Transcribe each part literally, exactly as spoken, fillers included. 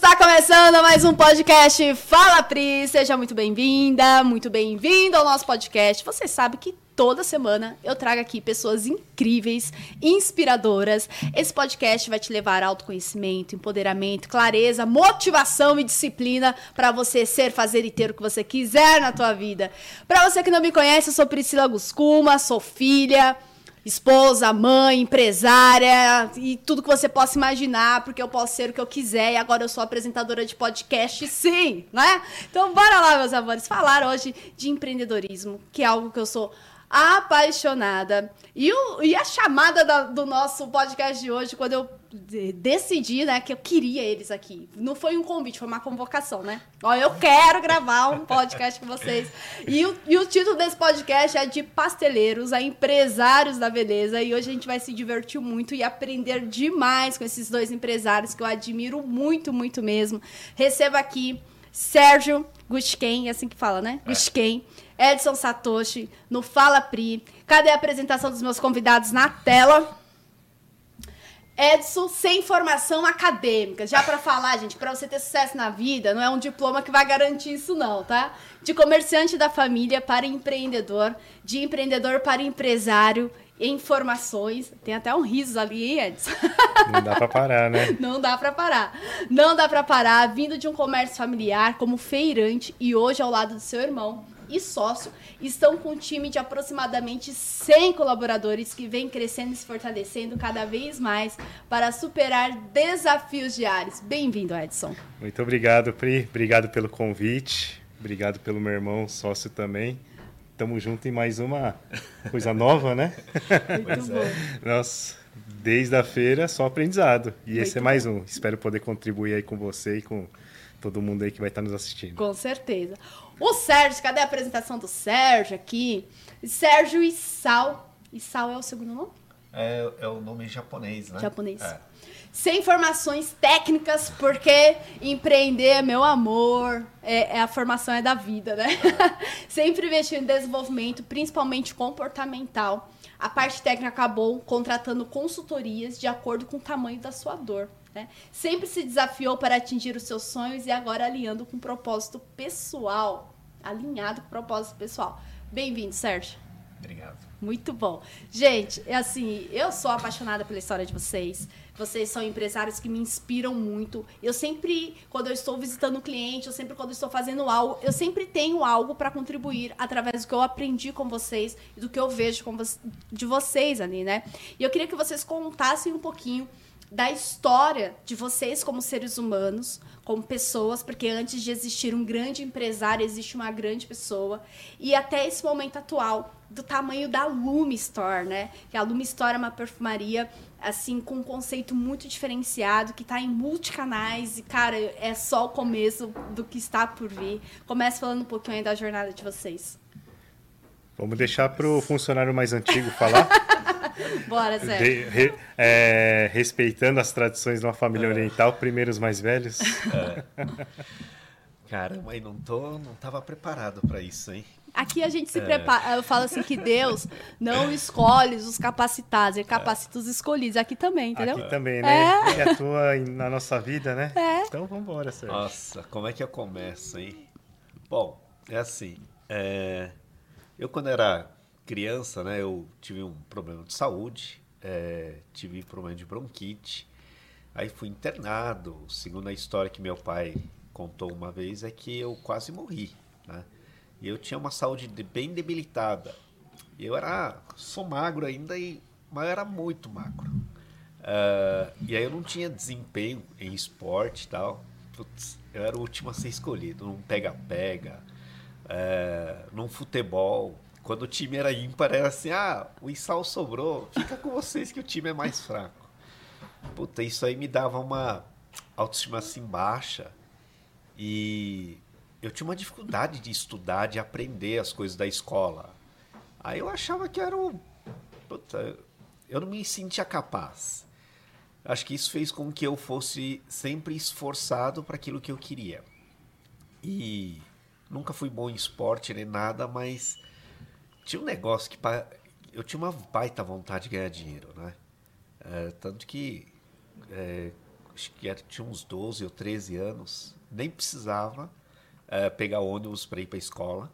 Está começando mais um podcast Fala Pri, seja muito bem-vinda, muito bem-vindo ao nosso podcast. Você sabe que toda semana eu trago aqui pessoas incríveis, inspiradoras. Esse podcast vai te levar a autoconhecimento, empoderamento, clareza, motivação e disciplina para você ser, fazer e ter o que você quiser na tua vida. Para você que não me conhece, eu sou Priscila Guscuma, sou filha, esposa, mãe, empresária e tudo que você possa imaginar, porque eu posso ser o que eu quiser e agora eu sou apresentadora de podcast, sim, né? Então, bora lá, meus amores, falar hoje de empreendedorismo, que é algo que eu sou apaixonada. E, o, e a chamada da, do nosso podcast de hoje, quando eu decidi, né, que eu queria eles aqui. Não foi um convite, foi uma convocação, né? Ó, eu quero gravar um podcast com vocês. E o, e o título desse podcast é de pasteleiros a empresários da beleza. E hoje a gente vai se divertir muito e aprender demais com esses dois empresários que eu admiro muito, muito mesmo. Receba aqui Sérgio Gusken, é assim que fala, né? É. Gusken. Edson Satoshi, no Fala Pri. Cadê a apresentação dos meus convidados na tela? Edson, sem formação acadêmica. Já para falar, gente, para você ter sucesso na vida, não é um diploma que vai garantir isso não, tá? De comerciante da família para empreendedor, de empreendedor para empresário, informações. Tem até um riso ali, hein, Edson? Não dá para parar, né? Não dá para parar. Não dá para parar. Vindo de um comércio familiar como feirante e hoje ao lado do seu irmão e sócio, estão com um time de aproximadamente cem colaboradores que vem crescendo e se fortalecendo cada vez mais para superar desafios diários. Bem-vindo, Edson. Muito obrigado, Pri. Obrigado pelo convite. Obrigado pelo meu irmão, sócio também. Tamo junto em mais uma coisa nova, né? Muito bom. Nossa, desde a feira, só aprendizado. E Muito esse é mais um. Espero poder contribuir aí com você e com todo mundo aí que vai estar nos assistindo. Com certeza. O Sérgio, cadê a apresentação do Sérgio aqui? Sérgio Isao. Isao é o segundo nome? É, é o nome japonês, né? Japonês. É. Sem formações técnicas, porque empreender, meu amor, é, é a formação é da vida, né? É. Sempre investindo em desenvolvimento, principalmente comportamental. A parte técnica acabou contratando consultorias de acordo com o tamanho da sua dor. Né? Sempre se desafiou para atingir os seus sonhos e agora alinhando com o propósito pessoal. Alinhado com o propósito pessoal. Bem-vindo, Sérgio. Obrigado. Muito bom. Gente, é assim, eu sou apaixonada pela história de vocês. Vocês são empresários que me inspiram muito. Eu sempre, quando eu estou visitando um cliente, eu sempre, quando eu estou fazendo algo, eu sempre tenho algo para contribuir através do que eu aprendi com vocês e do que eu vejo com vo- de vocês ali, né? E eu queria que vocês contassem um pouquinho da história de vocês como seres humanos, como pessoas, porque antes de existir um grande empresário, existe uma grande pessoa. E até esse momento atual, do tamanho da Lume Store, né? Que a Lume Store é uma perfumaria, assim, com um conceito muito diferenciado, que tá em multicanais e, cara, é só o começo do que está por vir. Começa falando um pouquinho aí da jornada de vocês. Vamos deixar pro funcionário mais antigo falar. Bora, Sérgio. Re, é, respeitando as tradições de uma família oriental, primeiro os mais velhos. É. Caramba, aí não, tô, não tava preparado para isso, hein? Aqui a gente se é. prepara. Eu falo assim que Deus não escolhe os capacitados, ele capacita os escolhidos. Aqui também, entendeu? Aqui também, né? É. Ele atua na nossa vida, né? É. Então vamos embora, Sérgio. Nossa, como é que eu começo, hein? Bom, é assim. É... Eu, quando era criança, né, eu tive um problema de saúde, é, tive problema de bronquite, aí fui internado. Segundo a história que meu pai contou uma vez, é que eu quase morri, né? E eu tinha uma saúde de, bem debilitada. E eu era, sou magro ainda, e, mas eu era muito magro. Uh, e aí eu não tinha desempenho em esporte e tal. Putz, eu era o último a ser escolhido, num pega-pega. É, num futebol, quando o time era ímpar, era assim, ah, o Isao sobrou, fica com vocês que o time é mais fraco. Puta, isso aí me dava uma autoestima assim baixa e eu tinha uma dificuldade de estudar, de aprender as coisas da escola. Aí eu achava que era um... Puta, eu não me sentia capaz. Acho que isso fez com que eu fosse sempre esforçado para aquilo que eu queria. E... Nunca fui bom em esporte nem nada, mas tinha um negócio que... Eu tinha uma baita vontade de ganhar dinheiro, né? É, tanto que é, acho que era, tinha uns doze ou treze anos, nem precisava uh, pegar ônibus para ir para a escola.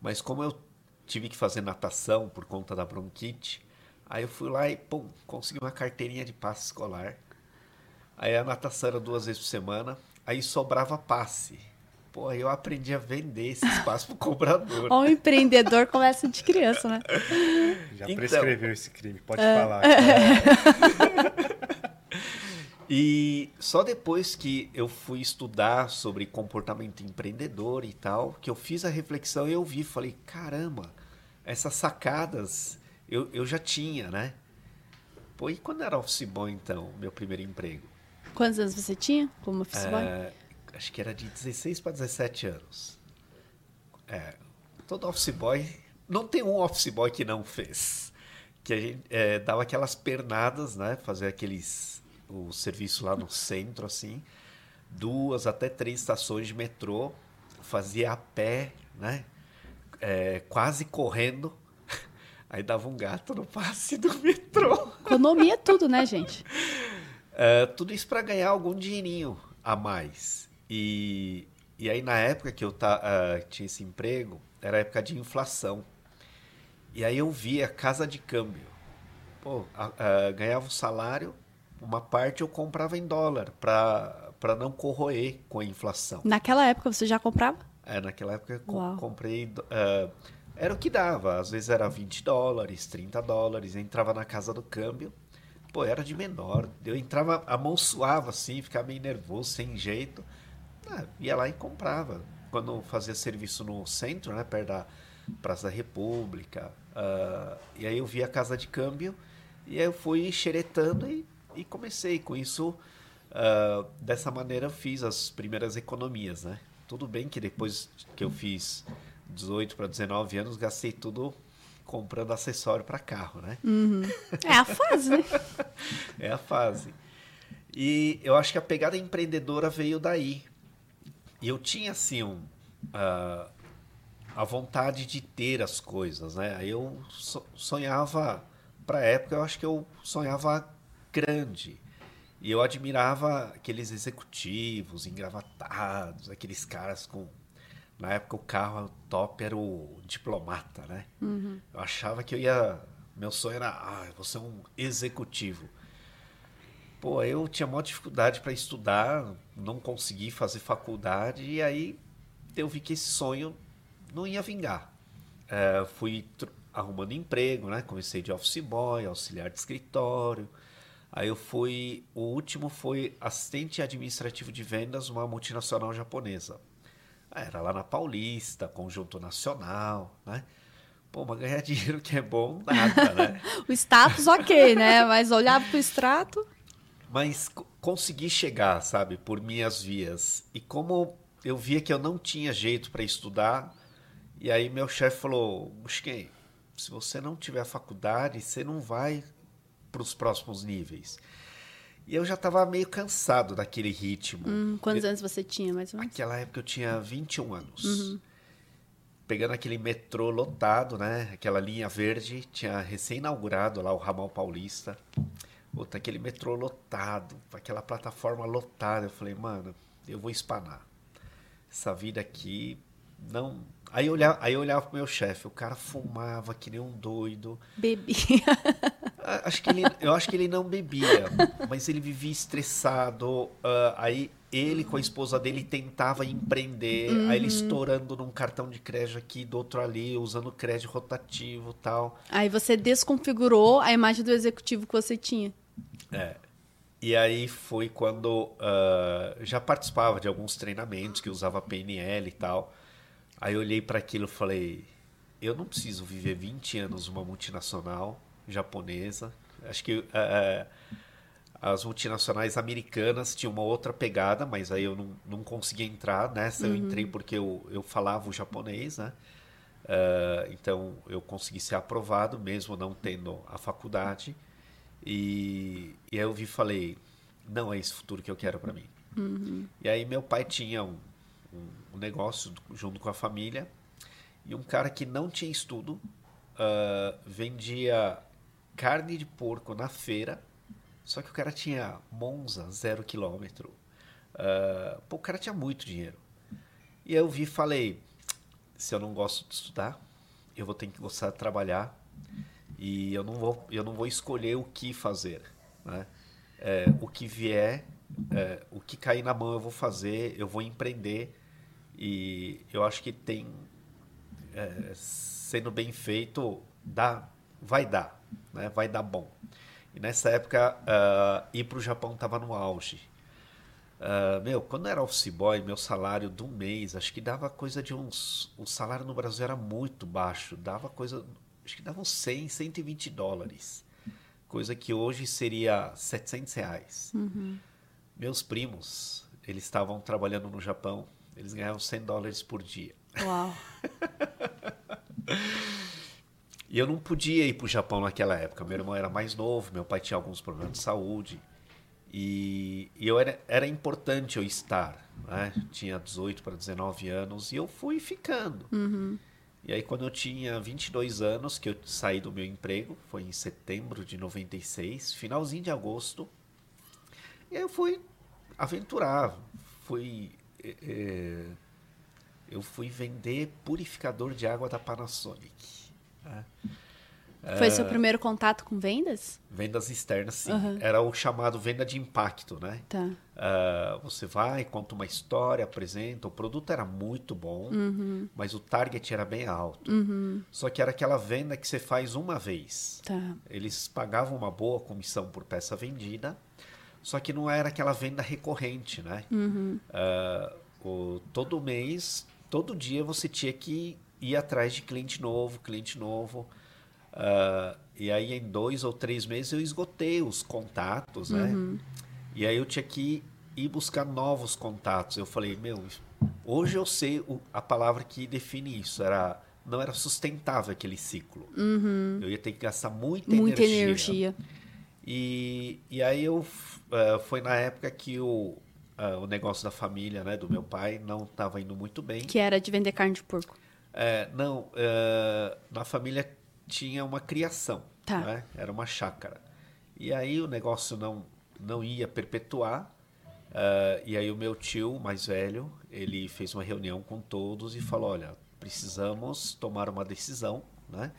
Mas como eu tive que fazer natação por conta da bronquite, aí eu fui lá e pum, consegui uma carteirinha de passe escolar. Aí a natação era duas vezes por semana, aí sobrava passe. Pô, aí eu aprendi a vender esses passes pro cobrador. Ou o empreendedor começa de criança, né? Já então, prescreveu esse crime, pode é... falar. E só depois que eu fui estudar sobre comportamento empreendedor e tal, que eu fiz a reflexão e eu vi, falei, caramba, essas sacadas eu, eu já tinha, né? Pô, e quando era office boy, então, meu primeiro emprego? Quantos anos você tinha como office boy? É, acho que era de dezesseis para dezessete anos. É, todo office boy... Não tem um office boy que não fez. Que a gente é, dava aquelas pernadas, né? Fazer aqueles... o serviço lá no centro, assim, duas até três estações de metrô, fazia a pé, né? É, quase correndo, aí dava um gato no passe do metrô. Economia tudo, né, gente? É, tudo isso para ganhar algum dinheirinho a mais. E, e aí, na época que eu ta, uh, tinha esse emprego, era época de inflação. E aí eu via casa de câmbio. Pô, a, a, ganhava um salário... Uma parte eu comprava em dólar para não corroer com a inflação. Naquela época você já comprava? É, naquela época eu com, comprei... Uh, era o que dava. Às vezes era vinte dólares, trinta dólares. Entrava na casa do câmbio. Pô, era de menor. Eu entrava, a mão suava assim, ficava meio nervoso, sem jeito. Ah, ia lá e comprava. Quando fazia serviço no centro, né, perto da Praça da República. Uh, e aí eu via a casa de câmbio. E aí eu fui xeretando e... E comecei com isso, uh, dessa maneira eu fiz as primeiras economias, né? Tudo bem que depois que eu fiz dezoito para dezenove anos, gastei tudo comprando acessório para carro, né? Uhum. É a fase, né? É a fase. E eu acho que a pegada empreendedora veio daí. E eu tinha, assim, um, uh, a vontade de ter as coisas, né? Aí eu so- sonhava, para a época, eu acho que eu sonhava... grande. E eu admirava aqueles executivos engravatados, aqueles caras com... Na época o carro top era o diplomata, né? Uhum. Eu achava que eu ia... Meu sonho era, ah, eu vou ser um executivo. Pô, eu tinha maior dificuldade para estudar, não consegui fazer faculdade, e aí eu vi que esse sonho não ia vingar. É, fui tr- arrumando emprego, né? Comecei de office boy, auxiliar de escritório... Aí eu fui... O último foi assistente administrativo de vendas, uma multinacional japonesa. Era lá na Paulista, Conjunto Nacional, né? Pô, mas ganhar dinheiro que é bom, nada, né? O status, ok, né? Mas olhava pro extrato... Mas c- consegui chegar, sabe? Por minhas vias. E como eu via que eu não tinha jeito para estudar, e aí meu chefe falou, Gusken, se você não tiver a faculdade, você não vai... para os próximos níveis. E eu já estava meio cansado daquele ritmo. Hum, quantos eu, anos você tinha, mais ou menos? Naquela época eu tinha vinte e um anos. Uhum. Pegando aquele metrô lotado, né? Aquela linha verde, tinha recém-inaugurado lá o ramal paulista. Puta, aquele metrô lotado, aquela plataforma lotada. Eu falei, mano, eu vou espanar. Essa vida aqui, não... Aí eu olhava, aí eu olhava pro meu chefe, o cara fumava que nem um doido. Bebia. Acho que ele, eu acho que ele não bebia, mas ele vivia estressado. Uh, aí ele com a esposa dele tentava empreender, uhum. Aí ele estourando num cartão de crédito aqui, do outro ali, usando crédito rotativo e tal. Aí você desconfigurou a imagem do executivo que você tinha. É. E aí foi quando uh, já participava de alguns treinamentos que usava P N L e tal. Aí eu olhei para aquilo e falei, eu não preciso viver vinte anos numa multinacional japonesa. Acho que uh, as multinacionais americanas tinham uma outra pegada, mas aí eu não, não consegui entrar nessa. Uhum. Eu entrei porque eu, eu falava o japonês, né? Uh, então eu consegui ser aprovado, mesmo não tendo a faculdade. E, e aí eu vi e falei, não é esse futuro que eu quero para mim. Uhum. E aí meu pai tinha um... um negócio junto com a família, e um cara que não tinha estudo uh, vendia carne de porco na feira Só que o cara tinha Monza, zero quilômetro. Uh, pô, o cara tinha muito dinheiro. E aí eu vi e falei, se eu não gosto de estudar, eu vou ter que gostar de trabalhar e eu não vou, eu não vou escolher o que fazer, né? É, o que vier, é, o que cair na mão eu vou fazer, eu vou empreender e eu acho que tem, é, sendo bem feito, dá, vai dar, né? Vai dar bom. E nessa época, uh, ir para o Japão estava no auge. Uh, meu, quando eu era office boy, meu salário do mês, acho que dava coisa de uns... O salário no Brasil era muito baixo, dava coisa... Acho que dava uns cem, cento e vinte dólares. Coisa que hoje seria setecentos reais. Uhum. Meus primos, eles estavam trabalhando no Japão, eles ganhavam cem dólares por dia. Uau! E eu não podia ir para o Japão naquela época. Meu irmão era mais novo, meu pai tinha alguns problemas de saúde... E, e eu era, era importante eu estar, né? Tinha dezoito para dezenove anos e eu fui ficando. Uhum. E aí quando eu tinha vinte e dois anos, que eu saí do meu emprego, foi em setembro de noventa e seis, finalzinho de agosto, e aí eu fui aventurar, fui, é, eu fui vender purificador de água da Panasonic, né? Foi seu primeiro contato com vendas? Vendas externas, sim. Uhum. Era o chamado venda de impacto, né? Tá. Uh, você vai, conta uma história, apresenta. O produto era muito bom, uhum. mas o target era bem alto. Uhum. Só que era aquela venda que você faz uma vez. Tá. Eles pagavam uma boa comissão por peça vendida, só que não era aquela venda recorrente, né? Uhum. Uh, o, todo mês, todo dia você tinha que ir atrás de cliente novo, cliente novo... Uh, e aí, em dois ou três meses, eu esgotei os contatos, né? Uhum. E aí eu tinha que ir buscar novos contatos. Eu falei, meu, hoje eu sei o, a palavra que define isso. Era, não era sustentável aquele ciclo. Uhum. Eu ia ter que gastar muita, muita energia. energia. E, e aí eu, uh, foi na época que o, uh, o negócio da família, né, do meu pai, não estava indo muito bem. Que era de vender carne de porco. Uh, não, uh, na família... tinha uma criação, tá. né? Era uma chácara. E aí o negócio não, não ia perpetuar, uh, e aí o meu tio, mais velho, ele fez uma reunião com todos e falou, olha, precisamos tomar uma decisão, né?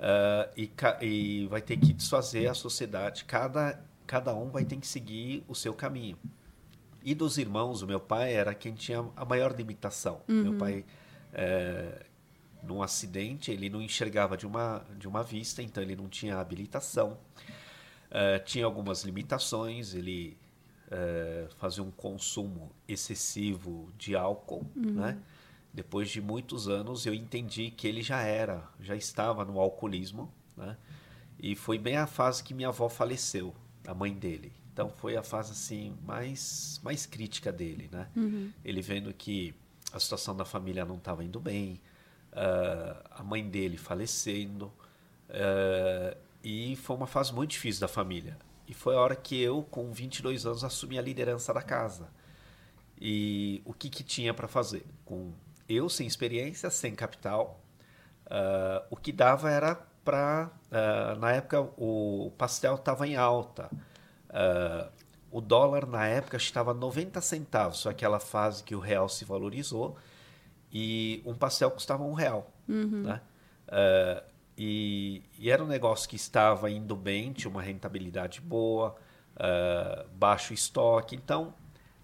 uh, e, ca- e vai ter que desfazer a sociedade, cada, cada um vai ter que seguir o seu caminho. E dos irmãos, o meu pai era quem tinha a maior limitação. Uhum. Meu pai... É, num acidente, ele não enxergava de uma, de uma vista, então ele não tinha habilitação. Uh, tinha algumas limitações, ele uh, fazia um consumo excessivo de álcool. Uhum. Né? Depois de muitos anos, eu entendi que ele já era, já estava no alcoolismo. Né? E foi bem a fase que minha avó faleceu, a mãe dele. Então, foi a fase assim, mais, mais crítica dele. Né? Uhum. Ele vendo que a situação da família não estava indo bem, Uh, a mãe dele falecendo, uh, e foi uma fase muito difícil da família. E foi a hora que eu, com vinte e dois anos, assumi a liderança da casa. E o que, que tinha para fazer? Com eu sem experiência, sem capital, uh, o que dava era para... Uh, na época, o pastel estava em alta. Uh, o dólar, na época, estava noventa centavos, foi aquela fase que o real se valorizou. E um pastel custava um real. Uhum. Né? Uh, e, e era um negócio que estava indo bem, tinha uma rentabilidade boa, uh, baixo estoque. Então,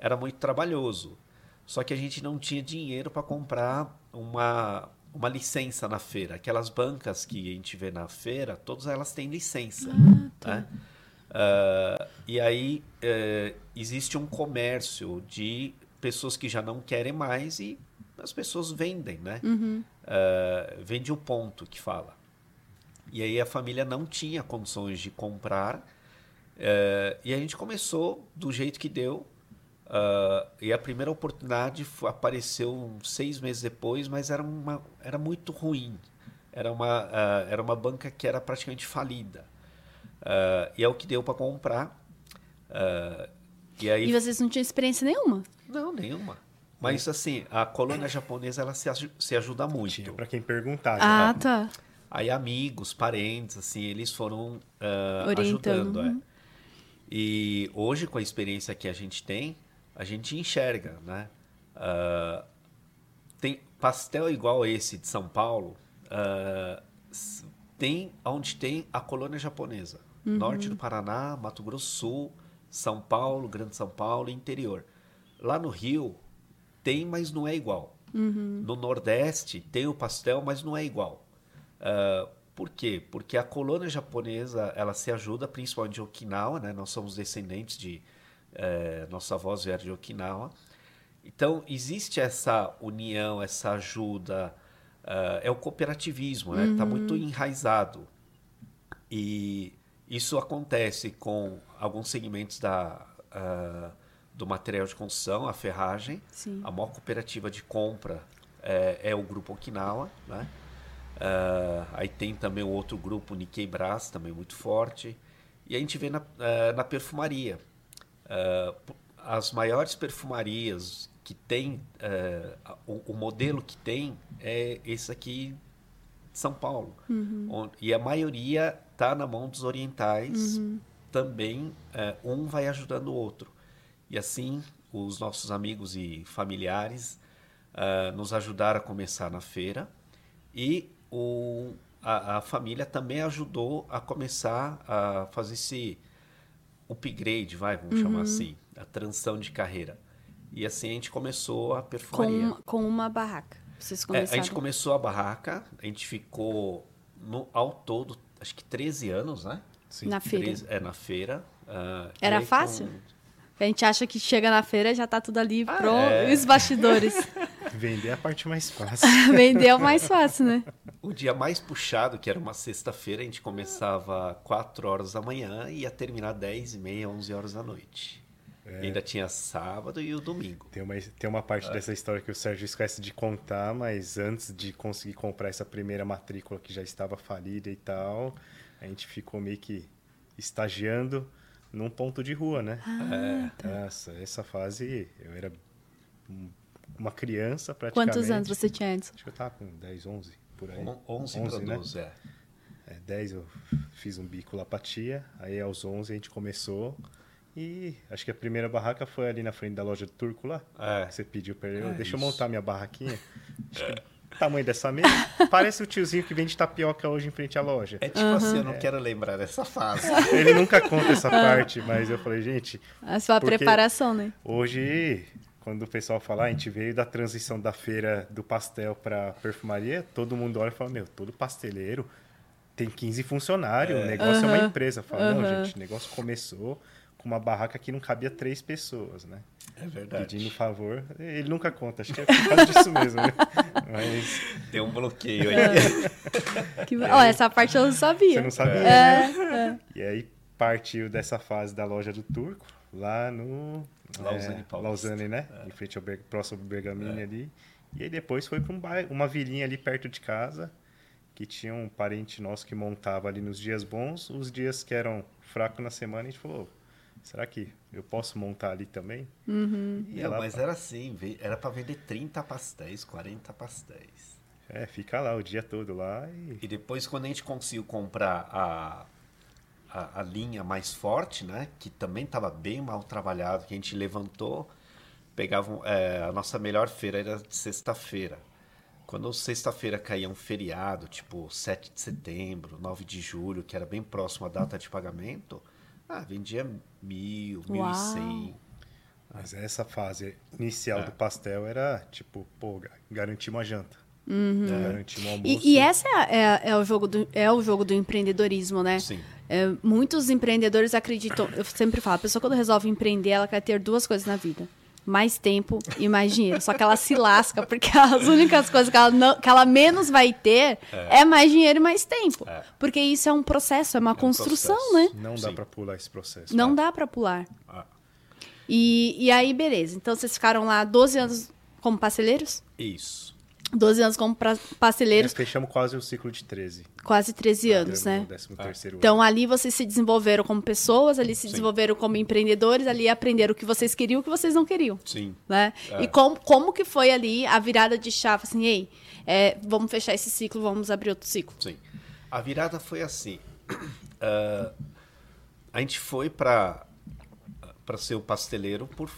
era muito trabalhoso. Só que a gente não tinha dinheiro para comprar uma, uma licença na feira. Aquelas bancas que a gente vê na feira, todas elas têm licença. Ah, tá. Né? Uh, e aí, uh, existe um comércio de pessoas que já não querem mais e... as pessoas vendem, né? Uhum. Uh, vende o ponto que fala. E aí a família não tinha condições de comprar. Uh, e a gente começou do jeito que deu. Uh, e a primeira oportunidade apareceu seis meses depois, mas era, uma, era muito ruim. Era uma, uh, era uma banca que era praticamente falida. Uh, e é o que deu para comprar. Uh, e, aí... e vocês não tinham experiência nenhuma? Não, nenhuma. Mas, assim, a colônia japonesa, ela se, aj- se ajuda muito. Para quem perguntar. Ah, né? Tá. Aí amigos, parentes, assim, eles foram uh, ajudando. É. E hoje, com a experiência que a gente tem, a gente enxerga, né? Uh, tem pastel igual esse de São Paulo, uh, tem onde tem a colônia japonesa. Uhum. Norte do Paraná, Mato Grosso do Sul, São Paulo, Grande São Paulo e interior. Lá no Rio tem, mas não é igual. Uhum. No Nordeste tem o pastel, mas não é igual. Uh, por quê? Porque a colônia japonesa, ela se ajuda principalmente em Okinawa, né? Nós somos descendentes de... É, nossos avós vieram de Okinawa. Então, existe essa união, essa ajuda. Uh, é o cooperativismo, né? Está uhum. muito enraizado. E isso acontece com alguns segmentos da, uh, do material de construção, a ferragem. Sim. A maior cooperativa de compra é, é o Grupo Okinawa, né? Uh, aí tem também o outro grupo, o Nikkei Brás, também muito forte. E a gente vê na, uh, na perfumaria. Uh, as maiores perfumarias que tem, uh, o, o modelo que tem é esse aqui de São Paulo. Uhum. Onde, e a maioria está na mão dos orientais. Uhum. Também, uh, um vai ajudando o outro. E assim, os nossos amigos e familiares uh, nos ajudaram a começar na feira. E o, a, a família também ajudou a começar a fazer esse upgrade, vai, vamos uhum. chamar assim, a transição de carreira. E assim a gente começou a perfumaria. Com, com uma barraca. Vocês começaram... é, a gente começou a barraca, a gente ficou no, ao todo, acho que treze anos, né? Sim. Na feira. treze, é, na feira. Uh, Era aí, fácil? Com... A gente acha que chega na feira e já está tudo ali, ah, pronto, é. E os bastidores. Vender é a parte mais fácil. Vender é o mais fácil, né? O dia mais puxado, que era uma sexta-feira, a gente começava quatro horas da manhã e ia terminar dez e meia, onze horas da noite. É. Ainda tinha sábado e o domingo. Tem uma, tem uma parte ah. dessa história que o Sérgio esquece de contar, mas antes de conseguir comprar essa primeira matrícula que já estava falida e tal, a gente ficou meio que estagiando num ponto de rua, né? Ah, é. Tá. Nossa, essa fase eu era... uma criança praticamente. Quantos anos você tinha antes? Acho que eu estava com dez, onze, por aí. onze, onze, onze, né? doze, é. É, dez eu fiz um bico lá pra tia, aí aos onze a gente começou e acho que a primeira barraca foi ali na frente da loja do Turco lá, é. Que você pediu para ele, é, deixa isso. eu montar minha barraquinha. Acho que o tamanho dessa mesa parece o tiozinho que vende tapioca hoje em frente à loja. É tipo uhum. assim, eu não é. quero lembrar dessa fase. Ele nunca conta essa parte, mas eu falei, gente... A sua preparação, né? Hoje... Quando o pessoal fala, a gente veio da transição da feira do pastel para perfumaria, todo mundo olha e fala, meu, todo pasteleiro tem quinze funcionários, é. o negócio uhum. é uma empresa. Fala, uhum. não, gente, o negócio começou com uma barraca que não cabia três pessoas, né? É verdade. Pedindo favor, ele nunca conta, acho que é por causa disso mesmo, né? Mas... Tem um bloqueio aí. É. Que... É. Oh, essa parte eu não sabia. Você não sabia, é. né? É. E aí partiu dessa fase da loja do Turco, lá no... Lausanne, é, Lausanne, né? É. Em frente ao Ber... próximo Bergamini é. ali. E aí depois foi para um bairro, uma vilinha ali perto de casa, que tinha um parente nosso que montava ali nos dias bons. Os dias que eram fracos na semana, a gente falou, será que eu posso montar ali também? Uhum. E Não, lá, mas pra... era assim, era para vender trinta pastéis, quarenta pastéis. É, fica lá o dia todo lá. E, e depois quando a gente conseguiu comprar a... A, a linha mais forte, né? Que também estava bem mal trabalhado, que a gente levantou, pegava é, a nossa melhor feira era de sexta-feira. Quando sexta-feira caía um feriado, tipo sete de setembro, nove de julho, que era bem próximo à data de pagamento, ah, vendia mil, mil e cem. Mas essa fase inicial é. do pastel era tipo, pô, garantir uma janta. Uhum. Garantir um almoço. E, e essa é, é, é, o jogo do, é o jogo do empreendedorismo, né? Sim. É, muitos empreendedores acreditam, eu sempre falo, a pessoa quando resolve empreender, ela quer ter duas coisas na vida, mais tempo e mais dinheiro, só que ela se lasca, porque as únicas coisas que ela, não, que ela menos vai ter é. é mais dinheiro e mais tempo, é. porque isso é um processo, é uma é um construção, processo. né? Não Sim. dá pra pular esse processo. Não tá? dá pra pular. Ah. E, e aí, beleza, então vocês ficaram lá doze anos como parceleiros? Isso. doze anos como parceleiros. Nós fechamos quase o ciclo de treze. Quase treze anos, né? décimo terceiro ano. Então, ali vocês se desenvolveram como pessoas, ali se Sim. desenvolveram como empreendedores, ali aprenderam o que vocês queriam e o que vocês não queriam. Sim. Né? É. E com, como que foi ali a virada de chave? Assim, ei, é, vamos fechar esse ciclo, vamos abrir outro ciclo. Sim. A virada foi assim. Uh, a gente foi para para ser o pasteleiro por,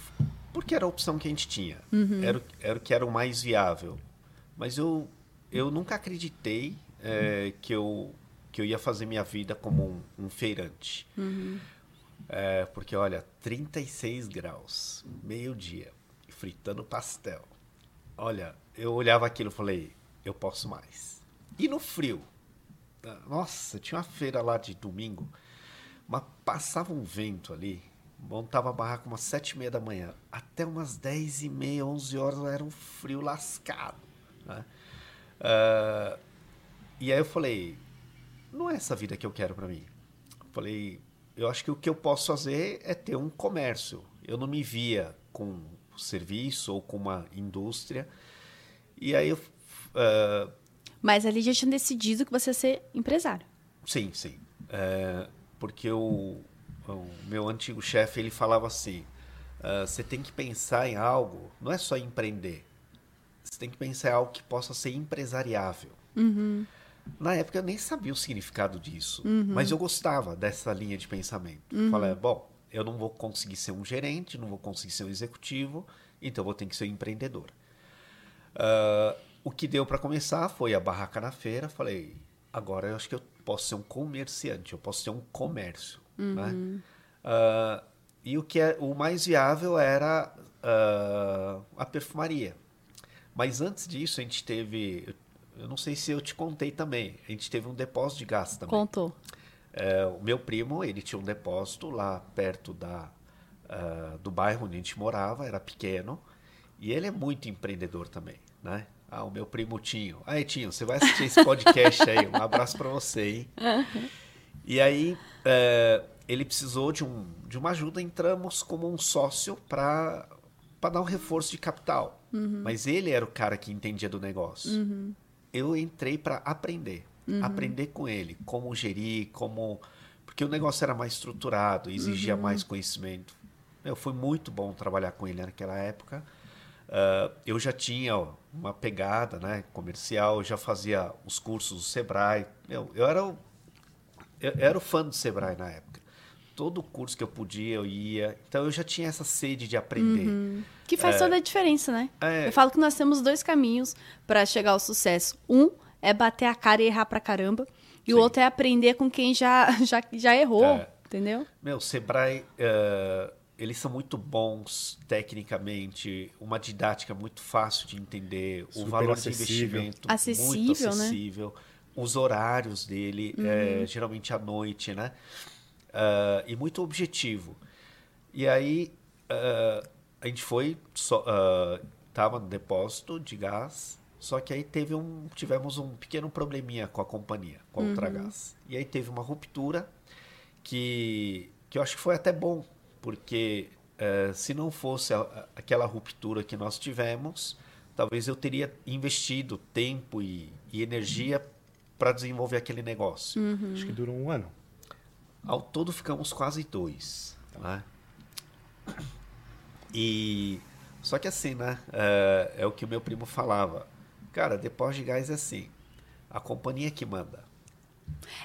porque era a opção que a gente tinha. Uhum. Era, era o que era o mais viável. Mas eu, eu nunca acreditei é, que, eu, que eu ia fazer minha vida como um, um feirante. Uhum. É, porque, olha, trinta e seis graus, meio-dia, fritando pastel. Olha, eu olhava aquilo e falei, eu posso mais. E no frio? Nossa, tinha uma feira lá de domingo, mas passava um vento ali, montava a barraca umas sete e meia da manhã, até umas dez e meia, onze horas, era um frio lascado. Né? Uh, e aí eu falei, não é essa vida que eu quero para mim. Eu falei, eu acho que o que eu posso fazer é ter um comércio. Eu não me via com serviço ou com uma indústria. E aí eu... Uh, Mas ali já tinha decidido que você ia ser empresário. Sim, sim. É, porque o, o meu antigo chefe, ele falava assim, uh, você tem que pensar em algo, não é só empreender, você tem que pensar em algo que possa ser empresariável. Uhum. Na época eu nem sabia o significado disso, uhum. mas eu gostava dessa linha de pensamento. Uhum. Falei, bom, eu não vou conseguir ser um gerente, não vou conseguir ser um executivo, então eu vou ter que ser um empreendedor. Uh, O que deu para começar foi a barraca na feira. Falei, agora eu acho que eu posso ser um comerciante, eu posso ter um comércio. Uhum. Né? Uh, e o, que é, o mais viável era uh, a perfumaria. Mas antes disso, a gente teve... Eu não sei se eu te contei também. A gente teve um depósito de gás também. Contou. Uh, o meu primo, ele tinha um depósito lá perto da, uh, do bairro onde a gente morava. Era pequeno. E ele é muito empreendedor também, né? Ah, o meu primo Tinho. Aí, Tinho, você vai assistir esse podcast aí. Um abraço pra você, hein? Uhum. E aí, é, ele precisou de, um, de uma ajuda. Entramos como um sócio pra, pra dar um reforço de capital. Uhum. Mas ele era o cara que entendia do negócio. Uhum. Eu entrei pra aprender. Uhum. Aprender com ele. Como gerir, como... Porque o negócio era mais estruturado, exigia uhum. mais conhecimento. Meu, foi muito bom trabalhar com ele naquela época. Uh, eu já tinha ó, uma pegada, né, comercial, eu já fazia os cursos do Sebrae. Eu, eu, era o, eu era o fã do Sebrae na época. Todo curso que eu podia, eu ia. Então, eu já tinha essa sede de aprender. Uhum. Que faz é, toda a diferença, né? É... Eu falo que nós temos dois caminhos para chegar ao sucesso. Um é bater a cara e errar pra caramba. E Sim. o outro é aprender com quem já, já, já errou, é... entendeu? Meu, o Sebrae... Uh... Eles são muito bons tecnicamente, uma didática muito fácil de entender, super o valor acessível. De investimento acessível, muito acessível, né? Os horários dele, uhum. é, geralmente à noite, né? Uh, e muito objetivo. E aí uh, a gente foi, so, uh, tava no depósito de gás, só que aí teve um, tivemos um pequeno probleminha com a companhia, com a uhum. Ultra Gás. E aí teve uma ruptura que, que eu acho que foi até bom. Porque uh, se não fosse a, a, aquela ruptura que nós tivemos, talvez eu teria investido tempo e, e energia para desenvolver aquele negócio. Uhum. Acho que durou um ano. Ao todo ficamos quase dois. Tá. Né? E, só que assim, né? Uh, é o que o meu primo falava. Cara, depósito de gás é assim. A companhia que manda.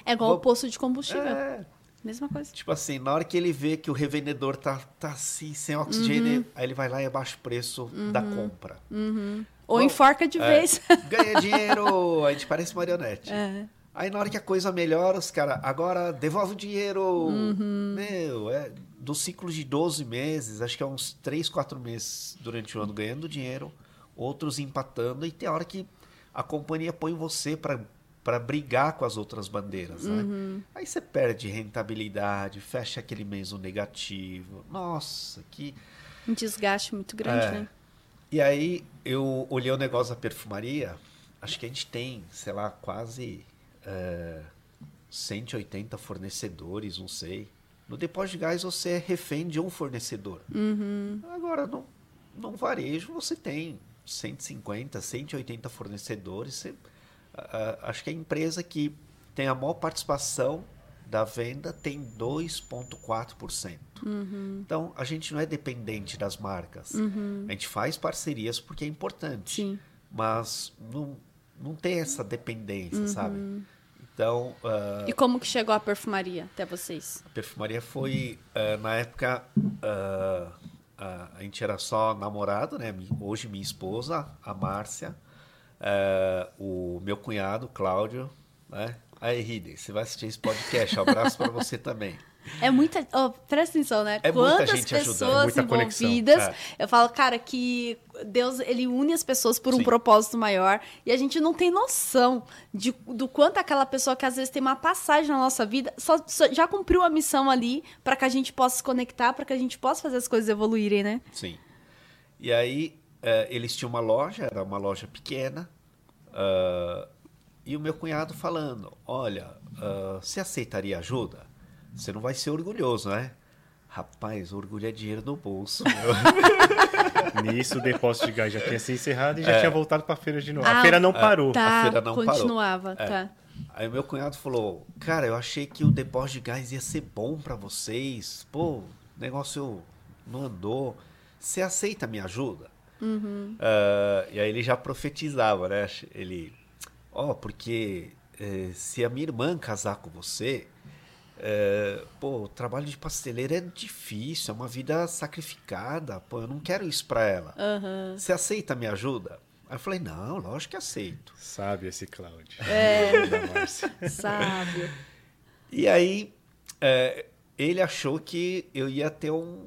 É igual Vou... o posto de combustível. É... Mesma coisa. Tipo assim, na hora que ele vê que o revendedor tá, tá assim, sem oxigênio, uhum. aí ele vai lá e abaixa o preço uhum. da compra. Uhum. Ou Bom, enforca de é, vez. Ganha dinheiro, a gente parece marionete. É. Aí na hora que a coisa melhora, os caras, agora devolve o dinheiro. Uhum. Meu, é do ciclo de doze meses, acho que é uns três, quatro meses durante o ano ganhando dinheiro, outros empatando, e tem a hora que a companhia põe você para... para brigar com as outras bandeiras, né? Uhum. Aí você perde rentabilidade, fecha aquele mês no negativo. Nossa, que... Um desgaste muito grande, é. Né? E aí, eu olhei o negócio da perfumaria, acho que a gente tem, sei lá, quase é, cento e oitenta fornecedores, não sei. No depósito de gás, você é refém de um fornecedor. Uhum. Agora, no, no varejo, você tem cento e cinquenta, cento e oitenta fornecedores, você... Uh, acho que a empresa que tem a maior participação da venda tem dois vírgula quatro por cento. Uhum. Então, a gente não é dependente das marcas. Uhum. A gente faz parcerias porque é importante. Sim. Mas não, não tem essa dependência, uhum. sabe? Então, uh, e como que chegou a perfumaria até vocês? A perfumaria foi, uh, na época, uh, a gente era só namorado, né? Hoje minha esposa, a Márcia, uh, o meu cunhado, Cláudio, né? Aí, Ride, você vai assistir esse podcast, um abraço para você também. É muita... Oh, presta atenção, né? É quantas muita gente pessoas ajudando, muita envolvidas. Conexão, é. Eu falo, cara, que Deus, ele une as pessoas por um Sim. propósito maior. E a gente não tem noção de, do quanto aquela pessoa que às vezes tem uma passagem na nossa vida só, só, já cumpriu a missão ali para que a gente possa se conectar, para que a gente possa fazer as coisas evoluírem, né? Sim. E aí, uh, eles tinham uma loja, era uma loja pequena, uh, e o meu cunhado falando, olha, uh, você aceitaria ajuda? Você não vai ser orgulhoso, né? Rapaz, orgulho é dinheiro no bolso. Nisso, o depósito de gás já tinha se encerrado e já é. tinha voltado para a feira de novo. Ah, a feira não é, parou. Tá, a feira não continuava, parou. Tá. É. Aí o meu cunhado falou, cara, eu achei que o depósito de gás ia ser bom para vocês. Pô, o negócio não andou. Você aceita a minha ajuda? Uhum. Uh, e aí ele já profetizava, né? Ele, ó, oh, porque eh, se a minha irmã casar com você... É, pô, o trabalho de pasteleiro é difícil, é uma vida sacrificada, pô, eu não quero isso pra ela. Uhum. Você aceita a minha ajuda? Aí eu falei, não, lógico que aceito. Sábio esse Cláudio. É, sábio. E aí, é, ele achou que eu ia ter um...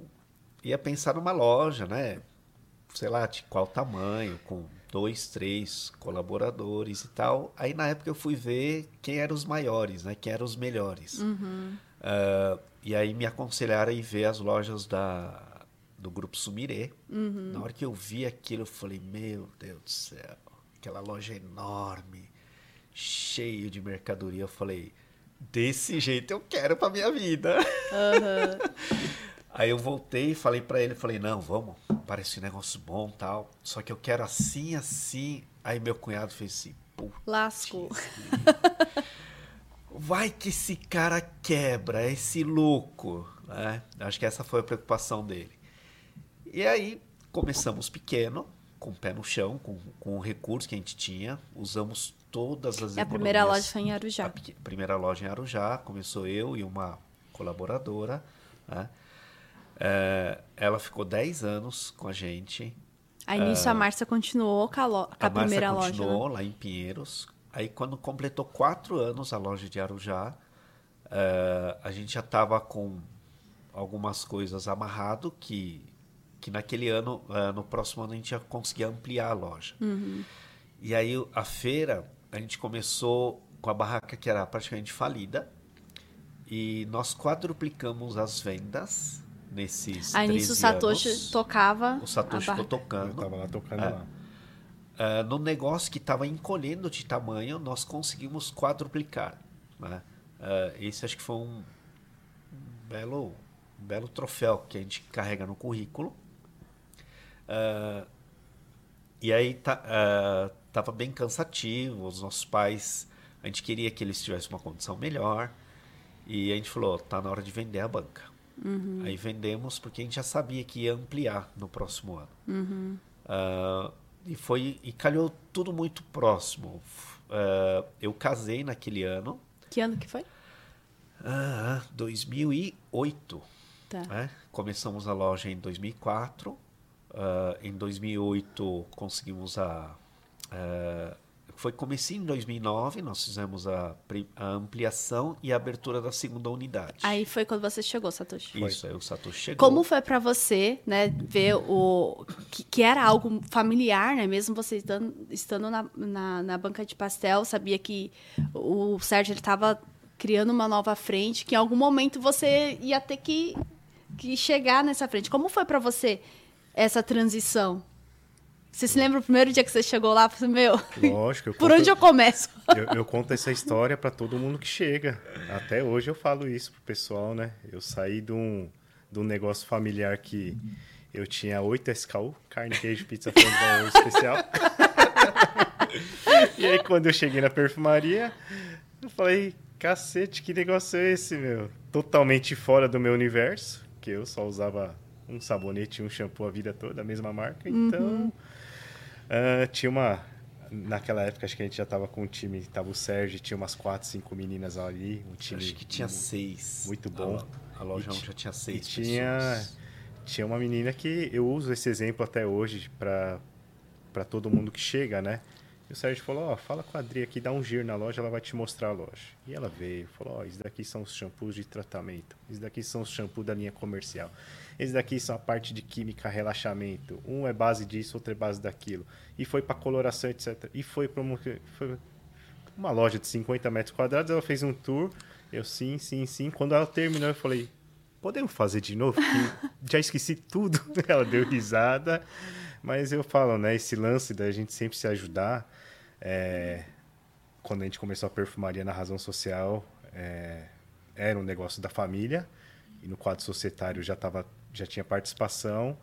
ia pensar numa loja, né? Sei lá, de qual tamanho, com dois, três colaboradores e tal. Aí, na época, eu fui ver quem eram os maiores, né? Quem eram os melhores. Uhum. Uh, e aí, me aconselharam a ir ver as lojas da, do Grupo Sumire. Uhum. Na hora que eu vi aquilo, eu falei, meu Deus do céu, aquela loja enorme, cheio de mercadoria. Eu falei, desse jeito eu quero pra minha vida. Uhum. Aí eu voltei e falei pra ele, falei, não, vamos, parece um negócio bom e tal, só que eu quero assim, assim. Aí meu cunhado fez assim, putz. Lascou. Vai que esse cara quebra, esse louco, né? Acho que essa foi a preocupação dele. E aí começamos pequeno, com o pé no chão, com, com o recurso que a gente tinha, usamos todas as economias. A primeira loja foi em Arujá. A primeira loja em Arujá, começou eu e uma colaboradora, né? É, ela ficou dez anos com a gente. Aí nisso uh, a Márcia continuou com a, lo- com a, a primeira loja. A Márcia continuou, né? Lá em Pinheiros. Aí quando completou quatro anos a loja de Arujá, uh, a gente já estava com algumas coisas amarrado que, que naquele ano, uh, no próximo ano a gente ia conseguir ampliar a loja. Uhum. E aí a feira, a gente começou com a barraca que era praticamente falida e nós quadruplicamos as vendas. Nesses Aí nisso o Satoshi anos, tocava. O Satoshi ficou tocando. Eu tava lá tocando é. lá. Uh, no negócio que estava encolhendo de tamanho, nós conseguimos quadruplicar. Né? Uh, esse acho que foi um belo, um belo troféu que a gente carrega no currículo. Uh, e aí tá, uh, tava bem cansativo. Os nossos pais, a gente queria que eles tivessem uma condição melhor. E a gente falou, tá na hora de vender a banca. Uhum. Aí vendemos porque a gente já sabia que ia ampliar no próximo ano. Uhum. Uh, e, foi, e calhou tudo muito próximo. Uh, eu casei naquele ano. Que ano que foi? Uh, dois mil e oito. Tá. Né? Começamos a loja em dois mil e quatro. Uh, em dois mil e oito conseguimos a... Uh, foi comecinho em dois mil e nove, nós fizemos a, a ampliação e a abertura da segunda unidade. Aí foi quando você chegou, Satoshi. Isso, aí o Satoshi chegou. Como foi para você, né, ver o que, que era algo familiar, né, mesmo você estando, estando na, na, na banca de pastel, sabia que o Sérgio estava criando uma nova frente, que em algum momento você ia ter que, que chegar nessa frente. Como foi para você essa transição? Você se lembra o primeiro dia que você chegou lá? Meu, lógico, eu por conto, onde eu começo? Eu, eu conto essa história para todo mundo que chega. Até hoje eu falo isso pro pessoal, né? Eu saí de um, de um negócio familiar que eu tinha oito S K U, carne, queijo, pizza, frango especial. E aí, quando eu cheguei na perfumaria, eu falei, cacete, que negócio é esse, meu? Totalmente fora do meu universo, que eu só usava um sabonete e um shampoo a vida toda, a mesma marca. Então... Uhum. Uh, tinha uma naquela época, acho que a gente já estava com um time, estava o Sérgio, tinha umas quatro, cinco meninas ali, um time... Acho que tinha seis. Muito bom. A, a loja já tinha seis e tinha, pessoas. Tinha uma menina que eu uso esse exemplo até hoje para para todo mundo que chega, né? E o Sérgio falou, ó, oh, fala com a Adri aqui, dá um giro na loja, ela vai te mostrar a loja. E ela veio, falou, ó, oh, isso daqui são os shampoos de tratamento, isso daqui são os shampoos da linha comercial, esses daqui são a parte de química, relaxamento, um é base disso, outro é base daquilo. E foi para coloração, etcétera. E foi para uma, uma loja de cinquenta metros quadrados, ela fez um tour, eu sim, sim, sim. Quando ela terminou, eu falei, podemos fazer de novo? Já esqueci tudo. Ela deu risada. Mas eu falo, né? Esse lance da gente sempre se ajudar. É, quando a gente começou a perfumaria na Razão Social, é, era um negócio da família. E no quadro societário já, tava, já tinha participação.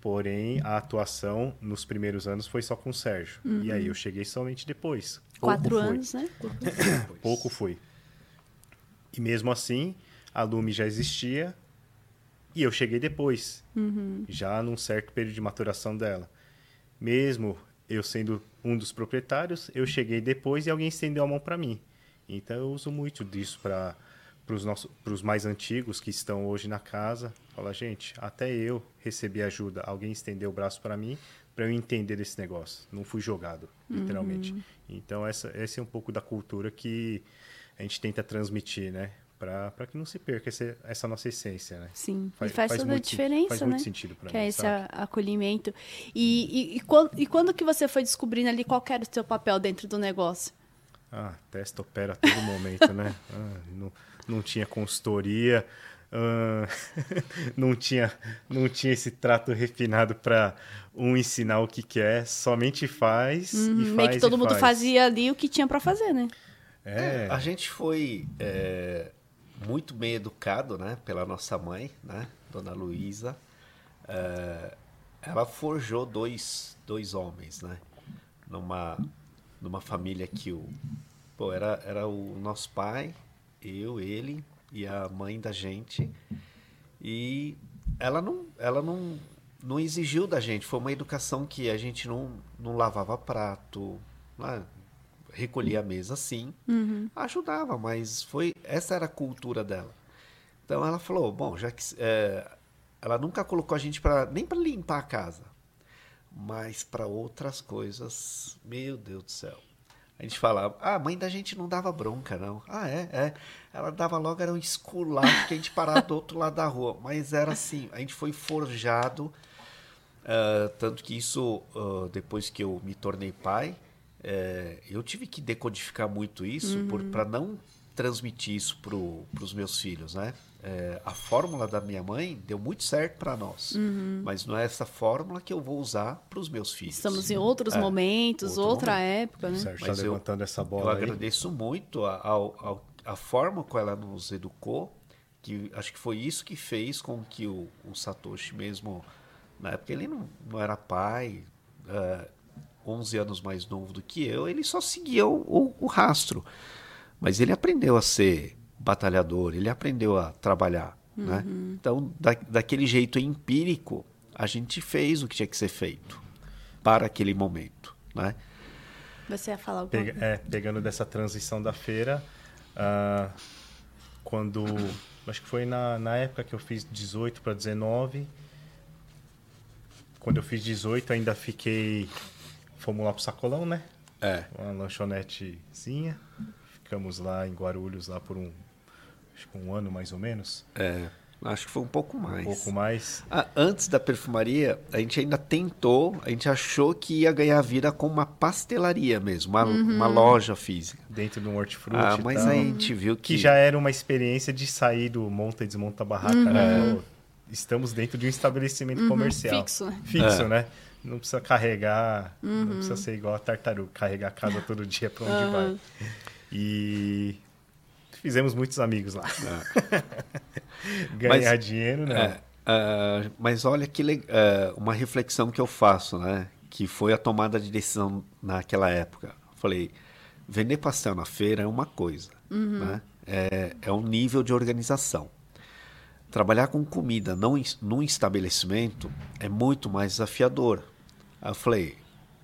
Porém, a atuação nos primeiros anos foi só com o Sérgio. Uhum. E aí eu cheguei somente depois. Quatro anos, né? Pouco foi. E mesmo assim, a Lume já existia. E eu cheguei depois, uhum. já num certo período de maturação dela. Mesmo eu sendo um dos proprietários, eu cheguei depois e alguém estendeu a mão para mim. Então, eu uso muito disso para os mais antigos que estão hoje na casa. Falar, gente, até eu recebi ajuda. Alguém estendeu o braço para mim para eu entender esse negócio. Não fui jogado, literalmente. Uhum. Então, essa, essa é um pouco da cultura que a gente tenta transmitir, né? Para que não se perca essa, essa nossa essência, né? Sim, faz, e faz, faz toda muito, a diferença, faz né? Faz muito sentido para mim, que é esse sabe? acolhimento. E, e, e, quando, e quando que você foi descobrindo ali qual era o seu papel dentro do negócio? Ah, testa, opera a todo momento, né? Ah, não, não tinha consultoria, ah, não, tinha, não tinha esse trato refinado para um ensinar o que quer, somente faz uhum, e faz meio que todo mundo faz. Fazia ali o que tinha para fazer, né? É. A gente foi... É... muito bem educado, né, pela nossa mãe, né, Dona Luísa. É, ela forjou dois, dois homens, né, numa, numa família que o, pô, era, era o nosso pai, eu, ele e a mãe da gente. E ela não, ela não, não exigiu da gente, foi uma educação que a gente não, não lavava prato, né? Recolhia a mesa, sim, uhum. ajudava, mas foi, essa era a cultura dela. Então ela falou, bom, já que é, ela nunca colocou a gente pra, nem para limpar a casa, mas para outras coisas, meu Deus do céu. A gente falava, ah, a mãe da gente não dava bronca, não. Ah, é, é. Ela dava logo, era um esculacho que a gente parava do outro lado da rua, mas era assim, a gente foi forjado, uh, tanto que isso, uh, depois que eu me tornei pai, É, eu tive que decodificar muito isso uhum. para não transmitir isso para os meus filhos, né? É, a fórmula da minha mãe deu muito certo para nós, uhum. mas não é essa fórmula que eu vou usar para os meus filhos. Estamos em outros é, momentos, outro outra momento. época, né? Sérgio, mas tá levantando eu, essa bola eu aí. Agradeço muito a, a, a, a forma como ela nos educou, que acho que foi isso que fez com que o, o Satoshi mesmo, na época ele não, não era pai, uh, onze anos mais novo do que eu, ele só seguia o, o, o rastro. Mas ele aprendeu a ser batalhador, ele aprendeu a trabalhar. Uhum. Né? Então, da, daquele jeito empírico, a gente fez o que tinha que ser feito para aquele momento. Né? Você ia falar alguma coisa? É, pegando dessa transição da feira, uh, quando... Acho que foi na, na época que eu fiz dezoito para dezenove. Quando eu fiz dezoito, ainda fiquei... Fomos lá pro Sacolão, né? É. Uma lanchonetezinha. Ficamos lá em Guarulhos lá por um... Acho que um ano, mais ou menos. É. Acho que foi um pouco mais. Um pouco mais. Ah, antes da perfumaria, a gente ainda tentou... A gente achou que ia ganhar vida com uma pastelaria mesmo. Uma, uhum. uma loja física. Dentro de um hortifruti ah, e mas tal, aí a gente viu que... Que já era uma experiência de sair do monta e desmonta a barraca, uhum. né? Estamos dentro de um estabelecimento uhum. comercial. Fixo, né? Fixo, é. né? Não precisa carregar, uhum. não precisa ser igual a tartaruga, carregar a casa todo dia para onde uhum. vai. E fizemos muitos amigos lá. Ganhar mas, dinheiro, né? Uh, uh, mas olha que le... uh, uma reflexão que eu faço, né? Que foi a tomada de decisão naquela época. Falei, vender pastel na feira é uma coisa, uhum. né? É, é um nível de organização. Trabalhar com comida não, num estabelecimento é muito mais desafiador. Eu falei,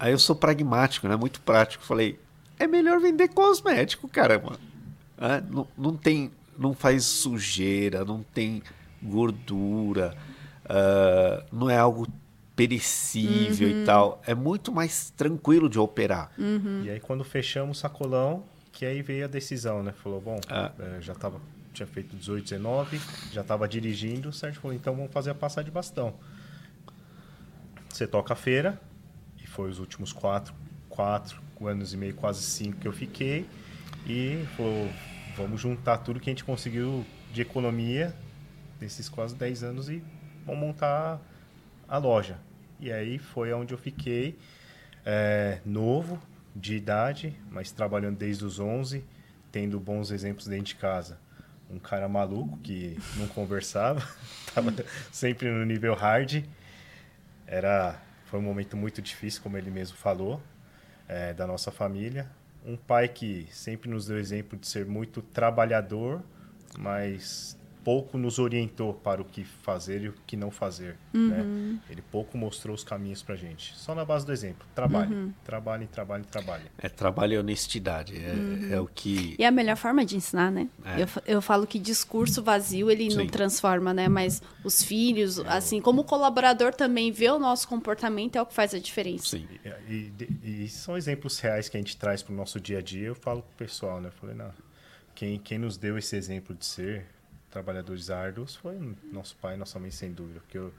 Aí eu sou pragmático, né? Muito prático. Falei, é melhor vender cosmético, caramba. Ah, não, não tem, não faz sujeira, não tem gordura, uh, não é algo perecível, uhum, e tal. É muito mais tranquilo de operar. Uhum. E aí quando fechamos o sacolão, que aí veio a decisão, né? Falou, bom, ah. já tava, tinha feito dezoito, dezenove, já estava dirigindo. O Sérgio falou, então vamos fazer a passagem de bastão. Você toca a feira. Foi os últimos quatro, quatro anos e meio, quase cinco que eu fiquei. E falou, vamos juntar tudo que a gente conseguiu de economia desses quase dez anos e vamos montar a loja. E aí foi onde eu fiquei, é, novo de idade, mas trabalhando desde os onze, tendo bons exemplos dentro de casa. Um cara maluco que não conversava, estava sempre no nível hard, era... Foi um momento muito difícil, como ele mesmo falou, é, da nossa família. Um pai que sempre nos deu exemplo de ser muito trabalhador, mas pouco nos orientou para o que fazer e o que não fazer. Uhum. Né? Ele pouco mostrou os caminhos para a gente. Só na base do exemplo. Trabalhe, uhum. trabalhe, trabalhe, trabalhe. É trabalho e honestidade. É, uhum. é o que... E é a melhor forma de ensinar, né? É. Eu, eu falo que discurso vazio, ele Sim. não transforma, né? Mas os filhos, é, assim, eu... como o colaborador também vê o nosso comportamento, é o que faz a diferença. Sim. E, e, e são exemplos reais que a gente traz para o nosso dia a dia. Eu falo para o pessoal, né? Eu falei, não, quem, quem nos deu esse exemplo de ser... trabalhadores árduos, foi nosso pai e nossa mãe, sem dúvida, porque eu,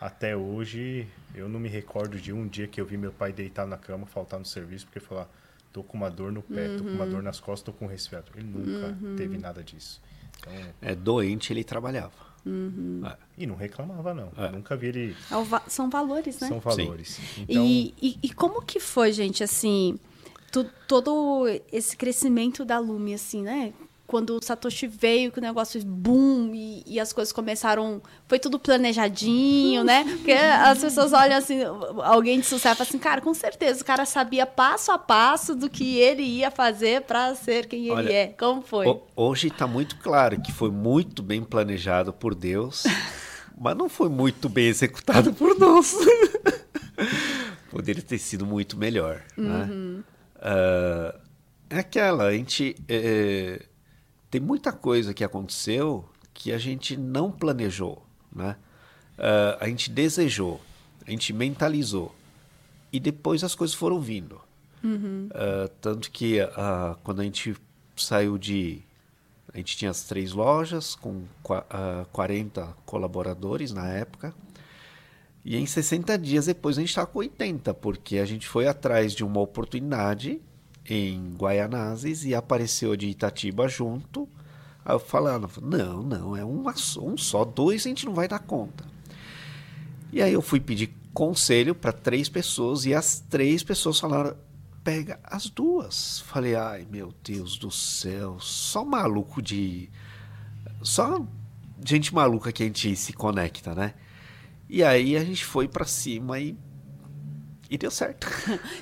até hoje eu não me recordo de um dia que eu vi meu pai deitar na cama, faltar no serviço, porque falar, tô com uma dor no pé, uhum. tô com uma dor nas costas, tô com um resfriado. Ele nunca uhum. teve nada disso. Então, é, doente ele trabalhava. Uhum. É. E não reclamava, não. É. Nunca vi ele... São valores, né? São valores. Então... E, e, e como que foi, gente, assim, tu, todo esse crescimento da Lume, assim, né? Quando o Satoshi veio, que o negócio fez boom e, e as coisas começaram... Foi tudo planejadinho, né? Porque as pessoas olham assim, alguém de sucesso fala assim, cara, com certeza, o cara sabia passo a passo do que ele ia fazer para ser quem Olha, ele é. Como foi? O, hoje está muito claro que foi muito bem planejado por Deus, mas não foi muito bem executado por nós. Poderia ter sido muito melhor. Uhum. Né? Uh, é aquela, a gente... É... Tem muita coisa que aconteceu que a gente não planejou, né? Uh, a gente desejou, a gente mentalizou e depois as coisas foram vindo. Uhum. Uh, tanto que uh, quando a gente saiu de... A gente tinha as três lojas com uh, quarenta colaboradores na época e em sessenta dias depois a gente estava com oitenta, porque a gente foi atrás de uma oportunidade... em Guaianazes e apareceu de Itatiba junto, aí eu falando, não, não, é uma, um só, dois a gente não vai dar conta. E aí eu fui pedir conselho para três pessoas e as três pessoas falaram, pega as duas. Falei, ai meu Deus do céu, só maluco de... Só gente maluca que a gente se conecta, né? E aí a gente foi para cima e... E deu certo.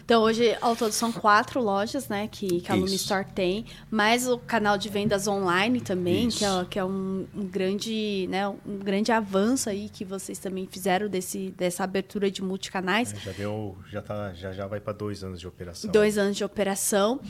Então, hoje, ao todo, são quatro lojas, né, que, que a Lume Store tem, mais o canal de vendas online também, que é, que é um, um, grande, né, um grande avanço aí que vocês também fizeram desse, dessa abertura de multicanais. É, já, deu, já, tá, já, já vai para dois anos de operação. Dois anos de operação.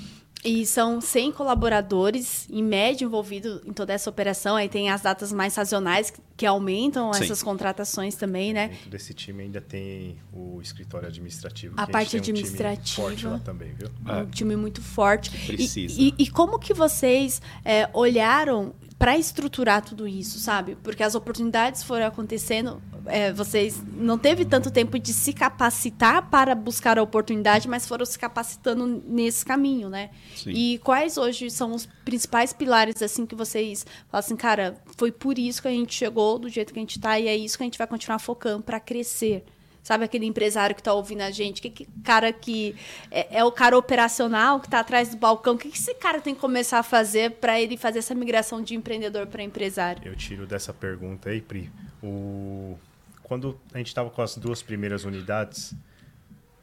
E são cem colaboradores, em média, envolvidos em toda essa operação. Aí tem as datas mais sazonais que aumentam Sim. essas contratações também, né? Dentro desse time ainda tem o escritório administrativo. A que parte a gente tem administrativa. Um time forte lá também, viu? Um ah, time muito forte. Precisa. E, e, e como que vocês é, olharam para estruturar tudo isso, sabe? Porque as oportunidades foram acontecendo, é, vocês não teve tanto tempo de se capacitar para buscar a oportunidade, mas foram se capacitando nesse caminho, né? Sim. E quais hoje são os principais pilares, assim, que vocês falam assim, cara, foi por isso que a gente chegou do jeito que a gente está e é isso que a gente vai continuar focando para crescer. Sabe aquele empresário que está ouvindo a gente? Que, que cara que é, é o cara operacional que está atrás do balcão? O que, que esse cara tem que começar a fazer para ele fazer essa migração de empreendedor para empresário? Eu tiro dessa pergunta aí, Pri. O... Quando a gente estava com as duas primeiras unidades,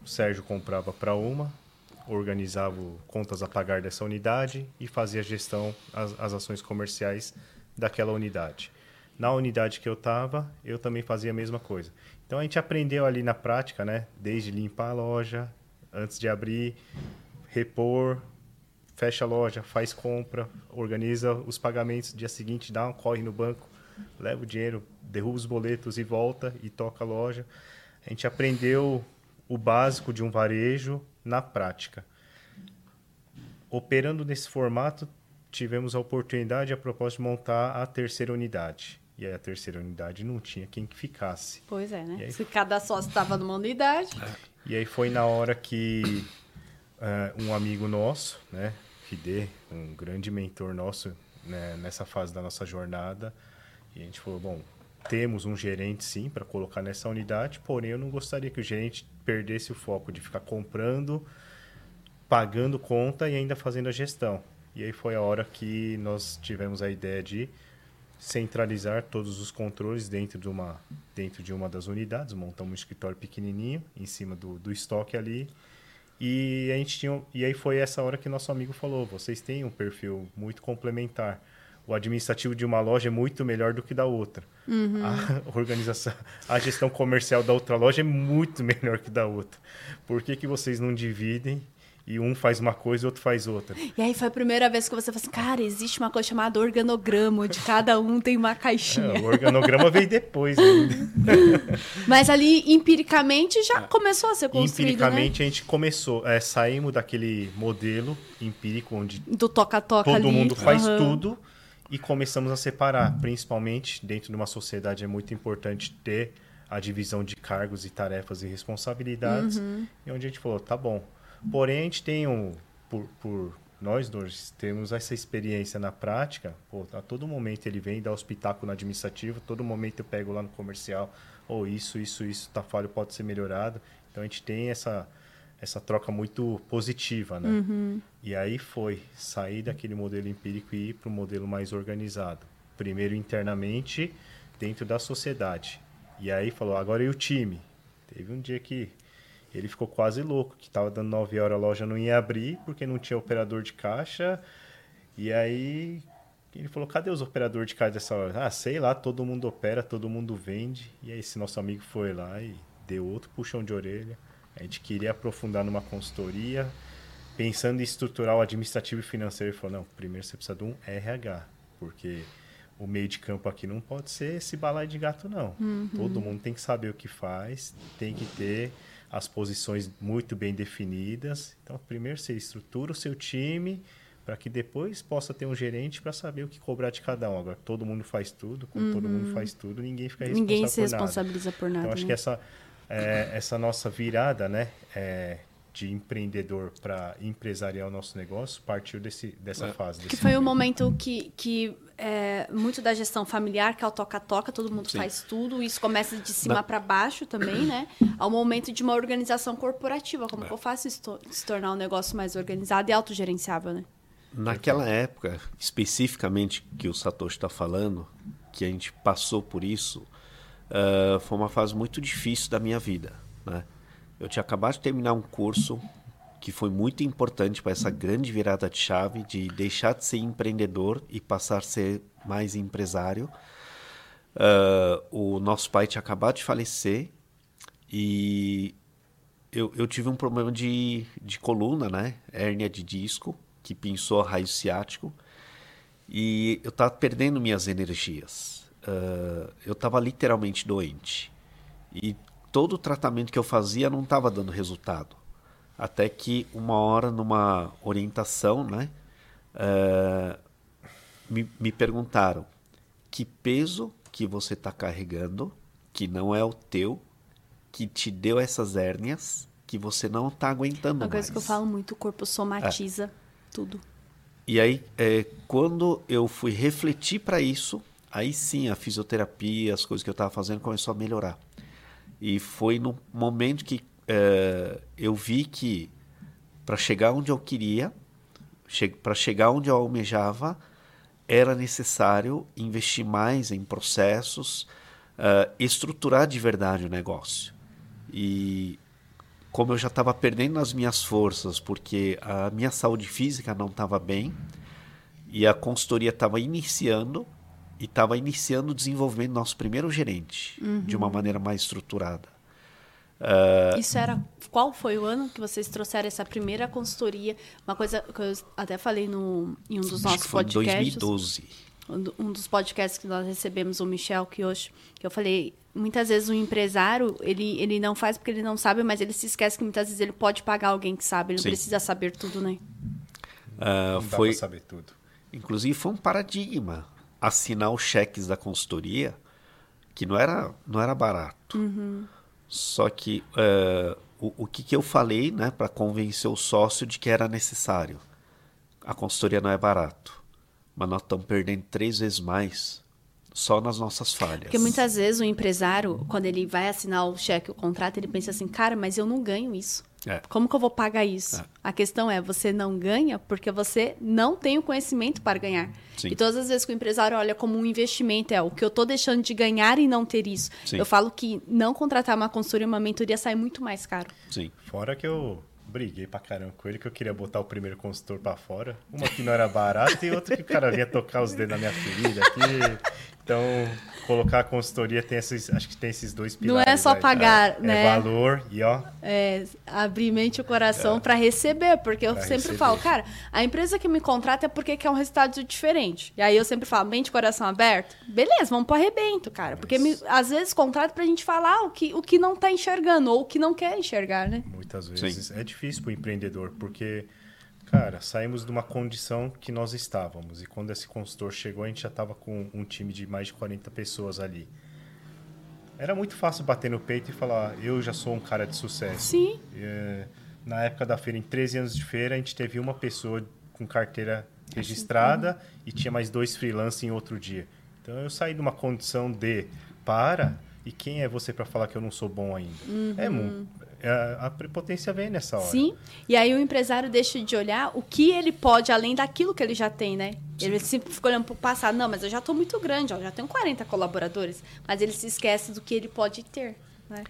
o Sérgio comprava para uma, organizava contas a pagar dessa unidade e fazia a gestão, as, as ações comerciais daquela unidade. Na unidade que eu estava, eu também fazia a mesma coisa. Então, a gente aprendeu ali na prática, né? Desde limpar a loja, antes de abrir, repor, fecha a loja, faz compra, organiza os pagamentos, dia seguinte dá um corre no banco, leva o dinheiro, derruba os boletos e volta e toca a loja. A gente aprendeu o básico de um varejo na prática. Operando nesse formato, tivemos a oportunidade e a proposta de montar a terceira unidade. E aí a terceira unidade não tinha quem que ficasse. Pois é, né? Aí... Se cada sócio estava numa unidade... E aí foi na hora que uh, um amigo nosso, né? Fide, um grande mentor nosso, né, nessa fase da nossa jornada. E a gente falou, bom, temos um gerente sim para colocar nessa unidade, porém eu não gostaria que o gerente perdesse o foco de ficar comprando, pagando conta e ainda fazendo a gestão. E aí foi a hora que nós tivemos a ideia de centralizar todos os controles dentro de uma, dentro de uma das unidades, montamos um escritório pequenininho em cima do, do estoque ali. E, a gente tinha, e aí foi essa hora que nosso amigo falou, vocês têm um perfil muito complementar. O administrativo de uma loja é muito melhor do que da outra. Uhum. A organização, a gestão comercial da outra loja é muito melhor que da outra. Por que que vocês não dividem? E um faz uma coisa e o outro faz outra. E aí foi a primeira vez que você falou assim, cara, existe uma coisa chamada organograma, onde cada um tem uma caixinha. É, o organograma veio depois ainda. Mas ali, empiricamente, já começou a ser construído, empiricamente, né? A gente começou. É, saímos daquele modelo empírico, onde do toca-toca todo ali, mundo faz uhum. tudo, e começamos a separar. Uhum. Principalmente, dentro de uma sociedade, é muito importante ter a divisão de cargos e tarefas e responsabilidades. Uhum. E onde a gente falou, tá bom. Porém, a gente tem um... Por, por nós dois, temos essa experiência na prática. Pô, a todo momento ele vem dar os pitacos no administrativo, todo momento eu pego lá no comercial, ou oh, isso, isso, isso, tá falho, pode ser melhorado. Então, a gente tem essa, essa troca muito positiva, né? Uhum. E aí foi sair daquele modelo empírico e ir para o modelo mais organizado. Primeiro internamente, dentro da sociedade. E aí falou, agora e o time? Teve um dia que... Ele ficou quase louco, que estava dando nove horas, a loja não ia abrir, porque não tinha operador de caixa. E aí, ele falou, cadê os operadores de caixa dessa hora? Ah, sei lá, todo mundo opera, todo mundo vende. E aí, esse nosso amigo foi lá e deu outro puxão de orelha. A gente queria aprofundar numa consultoria, pensando em estruturar o administrativo e financeiro. Ele falou, não, primeiro você precisa de um R H, porque... O meio de campo aqui não pode ser esse balaio de gato, não. Uhum. Todo mundo tem que saber o que faz, tem que ter as posições muito bem definidas. Então, primeiro você estrutura o seu time para que depois possa ter um gerente para saber o que cobrar de cada um. Agora, todo mundo faz tudo, quando uhum. todo mundo faz tudo, ninguém fica responsável por nada. Ninguém se responsabiliza por nada. Então, acho né? que essa, é, essa nossa virada, né, é, de empreendedor para empresariar o nosso negócio partiu desse, dessa é. fase. Desse que foi o um momento que... que... É, muito da gestão familiar, que é o toca-toca, todo mundo Sim. faz tudo, isso começa de cima para baixo também, né? Ao momento de uma organização corporativa, como é. que eu faço isso se tornar um negócio mais organizado e autogerenciável, né? Naquela época, especificamente que o Satoshi está falando, que a gente passou por isso, uh, foi uma fase muito difícil da minha vida, né? Eu tinha acabado de terminar um curso que foi muito importante para essa grande virada de chave de deixar de ser empreendedor e passar a ser mais empresário. Uh, o nosso pai tinha acabado de falecer e eu, eu tive um problema de, de coluna, né? Hérnia de disco, que pinçou raio ciático. E eu estava perdendo minhas energias. Uh, eu estava literalmente doente. E todo o tratamento que eu fazia não estava dando resultado. Até que uma hora, numa orientação, né, uh, me, me perguntaram que peso que você está carregando, que não é o teu, que te deu essas hérnias, que você não está aguentando mais. Uma coisa mais. Que eu falo muito, o corpo somatiza é. tudo. E aí, é, quando eu fui refletir para isso, aí sim a fisioterapia, as coisas que eu estava fazendo começou a melhorar. E foi no momento que Uh, eu vi que para chegar onde eu queria, che- para chegar onde eu almejava, era necessário investir mais em processos, uh, estruturar de verdade o negócio. E como eu já estava perdendo as minhas forças, porque a minha saúde física não estava bem, e a consultoria estava iniciando, e estava iniciando o desenvolvimento do nosso primeiro gerente, uhum. de uma maneira mais estruturada. Uh... Isso era... Qual foi o ano que vocês trouxeram essa primeira consultoria? Uma coisa que eu até falei no, em um dos Acho nossos podcasts. Foi dois mil e doze. Um dos podcasts que nós recebemos, o Michel Kiosho, que eu falei, muitas vezes o empresário, ele, ele não faz porque ele não sabe, mas ele se esquece que muitas vezes ele pode pagar alguém que sabe, ele não Sim. precisa saber tudo, né? Uh, não foi... dá pra saber tudo. Inclusive, foi um paradigma assinar os cheques da consultoria, que não era, não era barato. Uhum. Só que uh, o, o que, que eu falei, né, para convencer o sócio de que era necessário? A consultoria não é barato. Mas nós estamos perdendo três vezes mais só nas nossas falhas. Porque muitas vezes o empresário, quando ele vai assinar o cheque, o contrato, ele pensa assim, cara, mas eu não ganho isso. É. Como que eu vou pagar isso? É. A questão é, você não ganha porque você não tem o conhecimento para ganhar. Sim. E todas as vezes que o empresário olha como um investimento, é o que eu estou deixando de ganhar e não ter isso. Sim. Eu falo que não contratar uma consultoria e uma mentoria sai muito mais caro. Sim. Fora que eu... briguei pra caramba com ele, que eu queria botar o primeiro consultor pra fora. Uma que não era barata e outra que o cara vinha tocar os dedos na minha ferida aqui. Então, colocar a consultoria, tem esses, acho que tem esses dois pilares. Não é só aí, pagar, é, né? É valor e ó... É, abrir mente e o coração é. Pra receber, porque eu pra sempre receber. Falo, cara, a empresa que me contrata é porque quer um resultado diferente. E aí eu sempre falo, mente e coração aberto? Beleza, vamos pro arrebento, cara. Isso. Porque me, às vezes contrata pra gente falar o que, o que não tá enxergando ou o que não quer enxergar, né? Muitas vezes. Sim. É difícil. Difícil para o empreendedor, porque, cara, saímos de uma condição que nós estávamos. E quando esse consultor chegou, a gente já estava com um time de mais de quarenta pessoas ali. Era muito fácil bater no peito e falar, eu já sou um cara de sucesso. Sim. É, na época da feira, em treze anos de feira, a gente teve uma pessoa com carteira registrada e tinha mais dois freelancers em outro dia. Então, eu saí de uma condição de para... E quem é você para falar que eu não sou bom ainda? Uhum. É muito... A prepotência vem nessa hora. Sim, e aí o empresário deixa de olhar o que ele pode, além daquilo que ele já tem, né? Sim. Ele sempre fica olhando para o passado. Não, mas eu já estou muito grande, ó, já tenho quarenta colaboradores. Mas ele se esquece do que ele pode ter, né?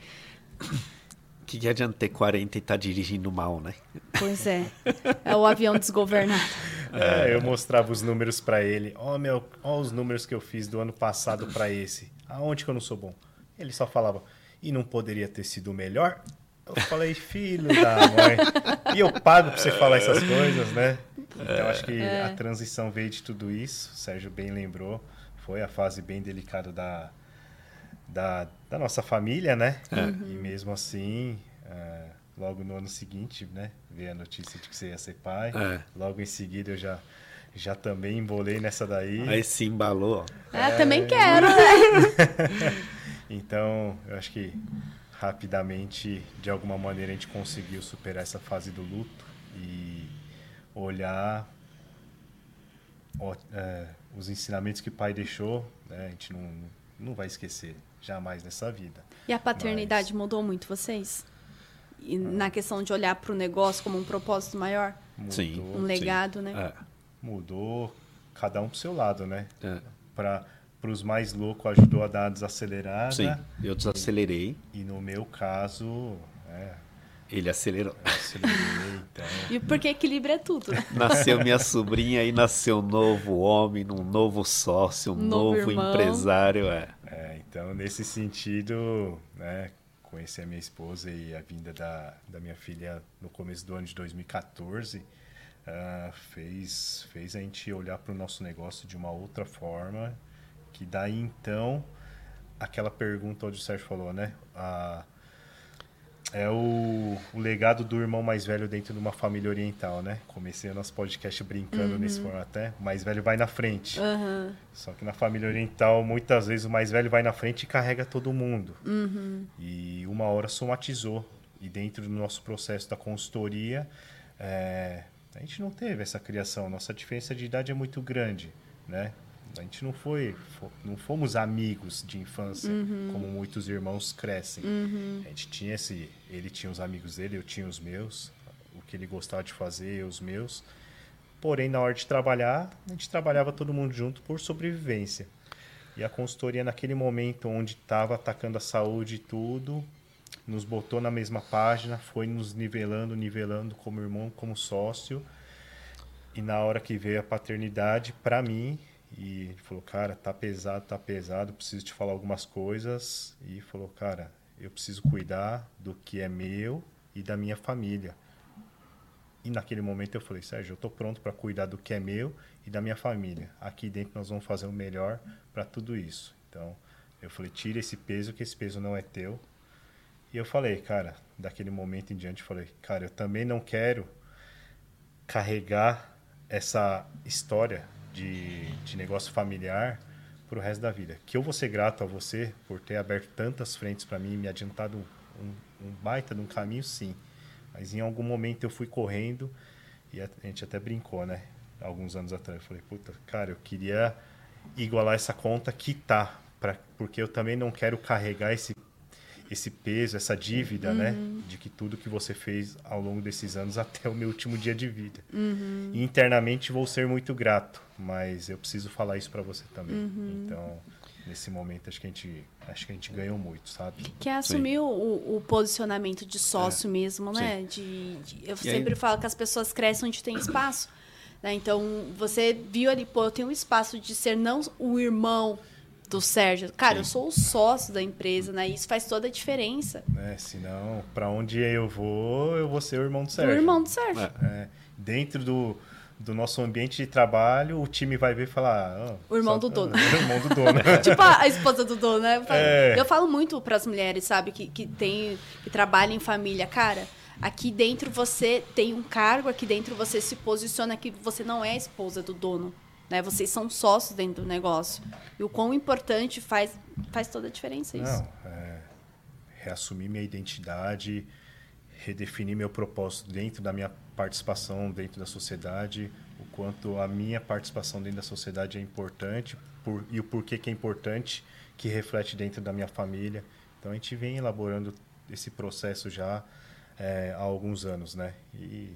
Que que adianta ter quarenta e estar tá dirigindo mal, né? Pois é, é o avião desgovernado. É, eu mostrava os números para ele. Ó, oh, meu, oh, os números que eu fiz do ano passado para esse. Aonde que eu não sou bom? Ele só falava, e não poderia ter sido melhor? Eu falei, filho da mãe. E eu pago pra você falar essas coisas, né? Então, eu acho que é. A transição veio de tudo isso. O Sérgio bem lembrou. Foi a fase bem delicada da, da, da nossa família, né? Uhum. E mesmo assim, uh, logo no ano seguinte, né? Veio a notícia de que você ia ser pai. É. Logo em seguida, eu já... Já também embolei nessa daí. Aí se embalou. Ah, é... também quero, né? Então, eu acho que rapidamente, de alguma maneira, a gente conseguiu superar essa fase do luto e olhar ó, é, os ensinamentos que o pai deixou, né? A gente não, não vai esquecer jamais nessa vida. E a paternidade Mas... mudou muito vocês? E ah. na questão de olhar para o negócio como um propósito maior? Mudou, sim. Um legado, sim. né? É. Mudou, cada um pro seu lado, né? É. Para os mais loucos, ajudou a dar a desacelerada. Sim, eu desacelerei. E, e no meu caso... É, ele acelerou. Eu acelerei, então... E porque equilíbrio é tudo, né? Nasceu minha sobrinha e nasceu um novo homem, um novo sócio, um novo, novo empresário. É. É, então, nesse sentido, né, conheci a minha esposa e a vinda da, da minha filha no começo do ano de dois mil e quatorze... Uh, fez, fez a gente olhar para o nosso negócio de uma outra forma, que daí então, aquela pergunta onde o Sérgio falou, né? Uh, é o, o legado do irmão mais velho dentro de uma família oriental, né? Comecei o nosso podcast brincando uhum. nesse formato, até. O mais velho vai na frente. Uhum. Só que na família oriental, muitas vezes, o mais velho vai na frente e carrega todo mundo. Uhum. E uma hora somatizou. E dentro do nosso processo da consultoria... É, a gente não teve essa criação, nossa diferença de idade é muito grande, né? A gente não foi, não fomos amigos de infância, uhum. como muitos irmãos crescem. Uhum. A gente tinha esse, ele tinha os amigos dele, eu tinha os meus, o que ele gostava de fazer, eu os meus. Porém, na hora de trabalhar, a gente trabalhava todo mundo junto por sobrevivência. E a consultoria, naquele momento onde estava atacando a saúde e tudo... nos botou na mesma página, foi nos nivelando, nivelando como irmão, como sócio. E na hora que veio a paternidade, para mim, e ele falou, cara, tá pesado, tá pesado, preciso te falar algumas coisas. E falou, cara, Eu preciso cuidar do que é meu e da minha família. E naquele momento eu falei, Sérgio, eu estou pronto para cuidar do que é meu e da minha família. Aqui dentro nós vamos fazer o melhor para tudo isso. Então, eu falei, tira esse peso, que esse peso não é teu. E eu falei, cara, daquele momento em diante, eu falei, cara, eu também não quero carregar essa história de, de negócio familiar para o resto da vida. Que eu vou ser grato a você por ter aberto tantas frentes para mim, me adiantado um, um baita de um caminho, sim. Mas em algum momento eu fui correndo, e a gente até brincou, né? Alguns anos atrás. Eu falei, puta, cara, eu queria igualar essa conta, quitar, pra, porque eu também não quero carregar esse, esse peso, essa dívida, uhum. né? De que tudo que você fez ao longo desses anos até o meu último dia de vida. Uhum. E internamente vou ser muito grato, mas eu preciso falar isso pra você também. Uhum. Então, nesse momento, acho que a gente, acho que a gente ganhou muito, sabe? Que é assumir o, o posicionamento de sócio é. mesmo, né? De, de, eu e sempre aí... falo que as pessoas crescem onde tem espaço. Né? Então, você viu ali, pô, eu tenho um espaço de ser não o irmão do Sérgio. Cara, sim. eu sou o sócio da empresa, né? Isso faz toda a diferença. É, senão, pra onde eu vou, eu vou ser o irmão do Sérgio. O irmão do Sérgio. É. É, dentro do... do nosso ambiente de trabalho, o time vai ver e falar... Oh, o irmão só... do dono. O irmão do dono. Tipo a esposa do dono, né? Eu falo, é. eu falo muito para as mulheres, sabe? Que, que, tem, que trabalham em família. Cara, aqui dentro você tem um cargo, aqui dentro você se posiciona, que você não é a esposa do dono. Né? Vocês são sócios dentro do negócio. E o quão importante faz, faz toda a diferença isso. Não, é... reassumir minha identidade, redefinir meu propósito dentro da minha participação dentro da sociedade, o quanto a minha participação dentro da sociedade é importante por, e o porquê que é importante, que reflete dentro da minha família. Então, a gente vem elaborando esse processo já é, há alguns anos, né? E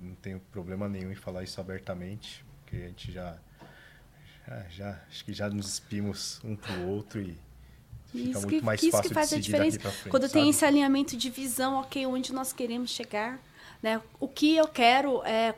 não tenho problema nenhum em falar isso abertamente, porque a gente já, já, já acho que já nos expimos um para o outro e fica isso muito que, mais que fácil isso que faz de seguir a diferença. Daqui pra frente, quando sabe? Tem esse alinhamento de visão, ok, onde nós queremos chegar, né? O que eu quero é,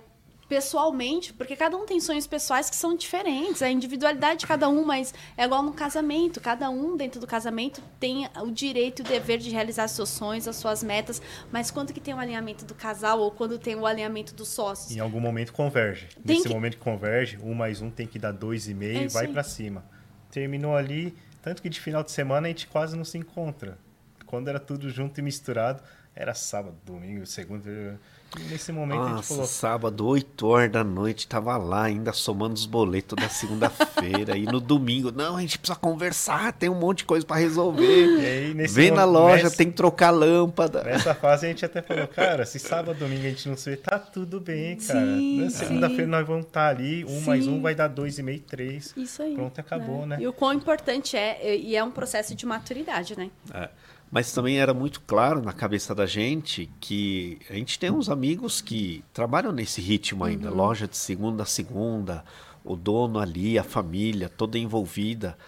pessoalmente, porque cada um tem sonhos pessoais que são diferentes, a individualidade de cada um, mas é igual no casamento, cada um dentro do casamento tem o direito e o dever de realizar seus sonhos, as suas metas, mas quando que tem o alinhamento do casal ou quando tem o alinhamento dos sócios? Em algum momento converge, tem nesse que... momento que converge, um mais um tem que dar dois e meio é e vai para cima. Terminou ali, tanto que de final de semana a gente quase não se encontra, quando era tudo junto e misturado. Era sábado, domingo, segunda... E nesse momento Nossa, a gente falou... sábado, oito horas da noite, tava lá ainda somando os boletos da segunda-feira. E no domingo, não, a gente precisa conversar, tem um monte de coisa pra resolver. E aí, nesse Vem momento, na loja, nessa, tem que trocar lâmpada. Nessa fase a gente até falou, cara, se sábado, domingo a gente não se vê, tá tudo bem, cara. Sim, na segunda-feira nós vamos estar ali, um sim. mais um vai dar dois e meio, três. Isso aí. Pronto, acabou, é. né? E o quão importante é, e é um processo de maturidade, né? É. Mas também era muito claro na cabeça da gente que a gente tem uns amigos que trabalham nesse ritmo ainda, uhum. loja de segunda a segunda, o dono ali, a família, toda envolvida.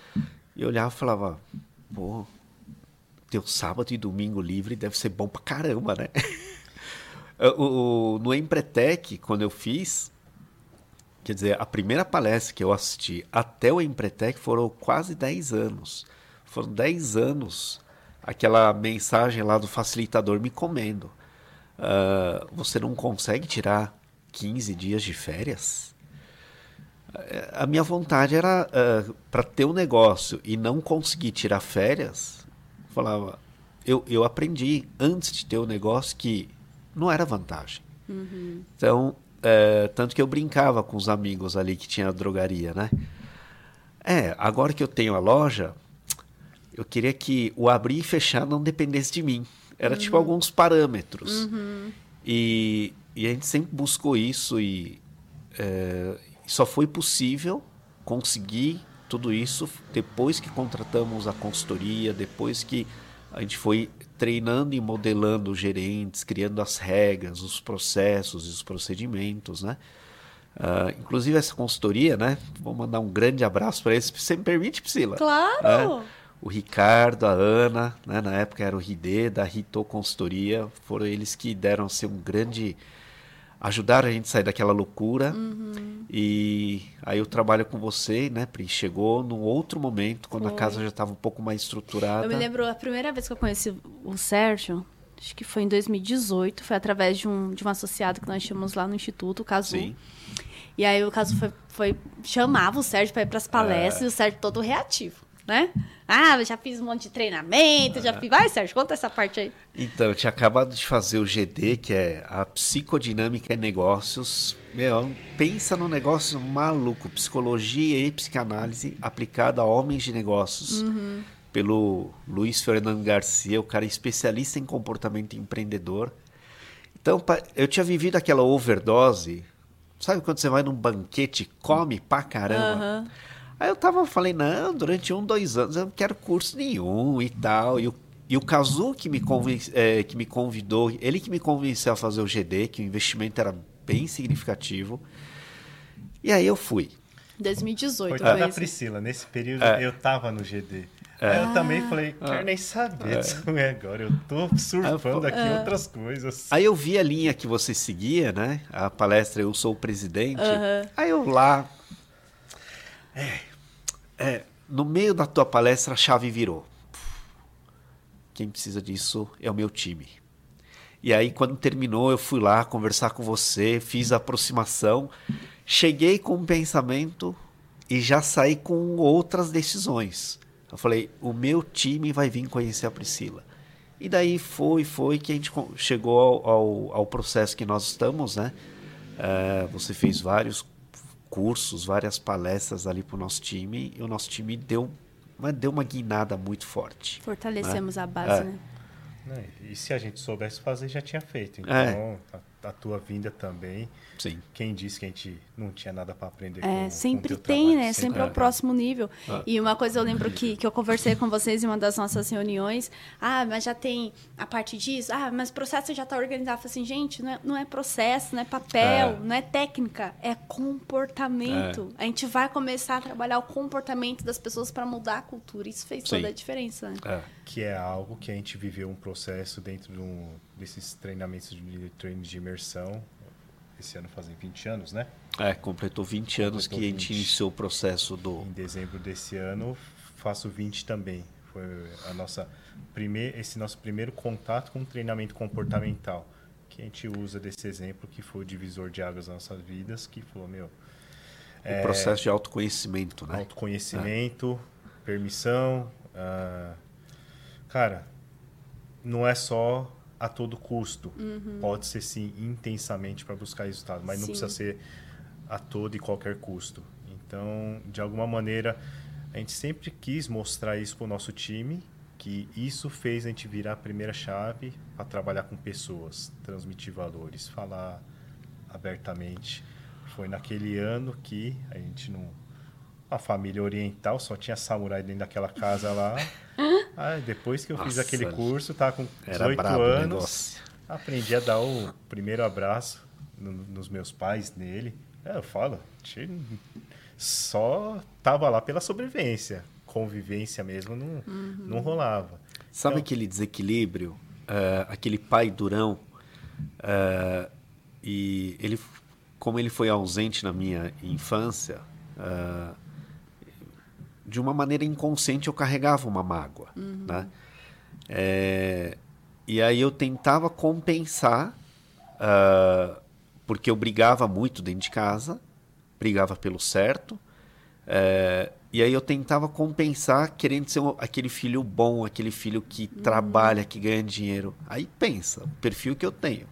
E eu olhava e falava, pô, teu sábado e domingo livre deve ser bom pra caramba, né? o, o, no Empretec, quando eu fiz, quer dizer, a primeira palestra que eu assisti até o Empretec foram quase dez anos. Foram dez anos... aquela mensagem lá do facilitador me comendo. Uh, você não consegue tirar quinze dias de férias? A minha vontade era uh, para ter um negócio e não conseguir tirar férias. Falava, eu, eu aprendi antes de ter o negócio que não era vantagem. Uhum. Então, uh, tanto que eu brincava com os amigos ali que tinha a drogaria, né? É, agora que eu tenho a loja... eu queria que o abrir e fechar não dependesse de mim. Era uhum. tipo alguns parâmetros. Uhum. E, e a gente sempre buscou isso e é, só foi possível conseguir tudo isso depois que contratamos a consultoria, depois que a gente foi treinando e modelando os gerentes, criando as regras, os processos e os procedimentos, né? Uh, inclusive essa consultoria, né? Vou mandar um grande abraço para eles. Você me permite, Priscila? Claro! É. O Ricardo, a Ana, né, na época era o Ride, da Rito Consultoria, foram eles que deram assim, um grande ajudaram a gente a sair daquela loucura. Uhum. E aí eu trabalho com você, né, Pri? Chegou num outro momento, quando foi. A casa já estava um pouco mais estruturada. Eu me lembro, a primeira vez que eu conheci o Sérgio, acho que foi em dois mil e dezoito, foi através de um, de um associado que nós tínhamos lá no Instituto, o Casu. Sim. E aí o Casu foi, foi, chamava o Sérgio para ir para as palestras, é. E o Sérgio todo reativo, né? Ah, eu já fiz um monte de treinamento, ah. já fiz... Vai, Sérgio, conta essa parte aí. Então, eu tinha acabado de fazer o G D, que é a Psicodinâmica em Negócios. Meu, pensa num negócio maluco. Psicologia e psicanálise aplicada a homens de negócios. Uhum. Pelo Luiz Fernando Garcia, o cara é especialista em comportamento empreendedor. Então, eu tinha vivido aquela overdose. Sabe quando você vai num banquete, come pra caramba? Uhum. Aí eu tava, falei, não, durante um, dois anos, eu não quero curso nenhum e tal. E o, e o Casu que me, conven- é, que me convidou, ele que me convenceu a fazer o G D, que o investimento era bem significativo. E aí eu fui. dois mil e dezoito. Foi da Priscila, nesse período é. eu tava no G D. É. Eu também falei, quero ah. nem saber disso é. agora, eu tô surfando ah, aqui ah. outras coisas. Aí eu vi a linha que você seguia, né? A palestra Eu Sou o Presidente. Uhum. Aí eu lá... É... É, no meio da tua palestra a chave virou. Quem precisa disso é o meu time. E aí quando terminou eu fui lá conversar com você, fiz a aproximação, cheguei com um pensamento e já saí com outras decisões. Eu falei, o meu time vai vir conhecer a Priscila. E daí foi, foi que a gente chegou ao, ao, ao processo que nós estamos, né? É, você fez vários cursos, várias palestras ali para o nosso time, e o nosso time deu uma, deu uma guinada muito forte. Fortalecemos né? a base, é. né? E se a gente soubesse fazer, já tinha feito. Então, é. a, a tua vinda também. Sim. Quem disse que a gente não tinha nada para aprender é, com, sempre com o teu tem, trabalho, né? Sempre é o próximo nível. É. E uma coisa eu lembro que, que eu conversei com vocês em uma das nossas reuniões. Ah, mas já tem a parte disso. Ah, mas o processo já está organizado. Eu falei assim, gente, não é, não é processo, não é papel, é. não é técnica. É comportamento. É. A gente vai começar a trabalhar o comportamento das pessoas para mudar a cultura. Isso fez Sim. toda a diferença. Né? É. Que é algo que a gente viveu um processo dentro de um, desses treinamentos de treinos de imersão. Esse ano fazem vinte anos, né? É, completou vinte anos completou que vinte. A gente iniciou o processo do... Em dezembro desse ano, faço vinte também. Foi a nossa primeir, esse nosso primeiro contato com o treinamento comportamental, que a gente usa desse exemplo, que foi o divisor de águas das nossas vidas, que falou, meu... O é, processo de autoconhecimento, né? Autoconhecimento, é. permissão... Ah, cara, não é só... a todo custo. Uhum. Pode ser, sim, intensamente para buscar resultado, mas sim. não precisa ser a todo e qualquer custo. Então, de alguma maneira, a gente sempre quis mostrar isso para o nosso time, que isso fez a gente virar a primeira chave para trabalhar com pessoas, transmitir valores, falar abertamente. Foi naquele ano que a gente não... A família oriental só tinha samurai dentro daquela casa lá. Ah, depois que eu Nossa, fiz aquele curso, estava com dezoito anos, aprendi a dar o primeiro abraço no, nos meus pais, nele. É, eu falo, só estava lá pela sobrevivência, convivência mesmo não, uhum. não rolava. Sabe então, aquele desequilíbrio, uh, aquele pai durão, uh, e ele, como ele foi ausente na minha infância... Uh, de uma maneira inconsciente eu carregava uma mágoa, uhum. né? É, e aí eu tentava compensar, uh, porque eu brigava muito dentro de casa, brigava pelo certo, uh, e aí eu tentava compensar querendo ser um, aquele filho bom, aquele filho que uhum. trabalha, que ganha dinheiro. Aí pensa, o perfil que eu tenho,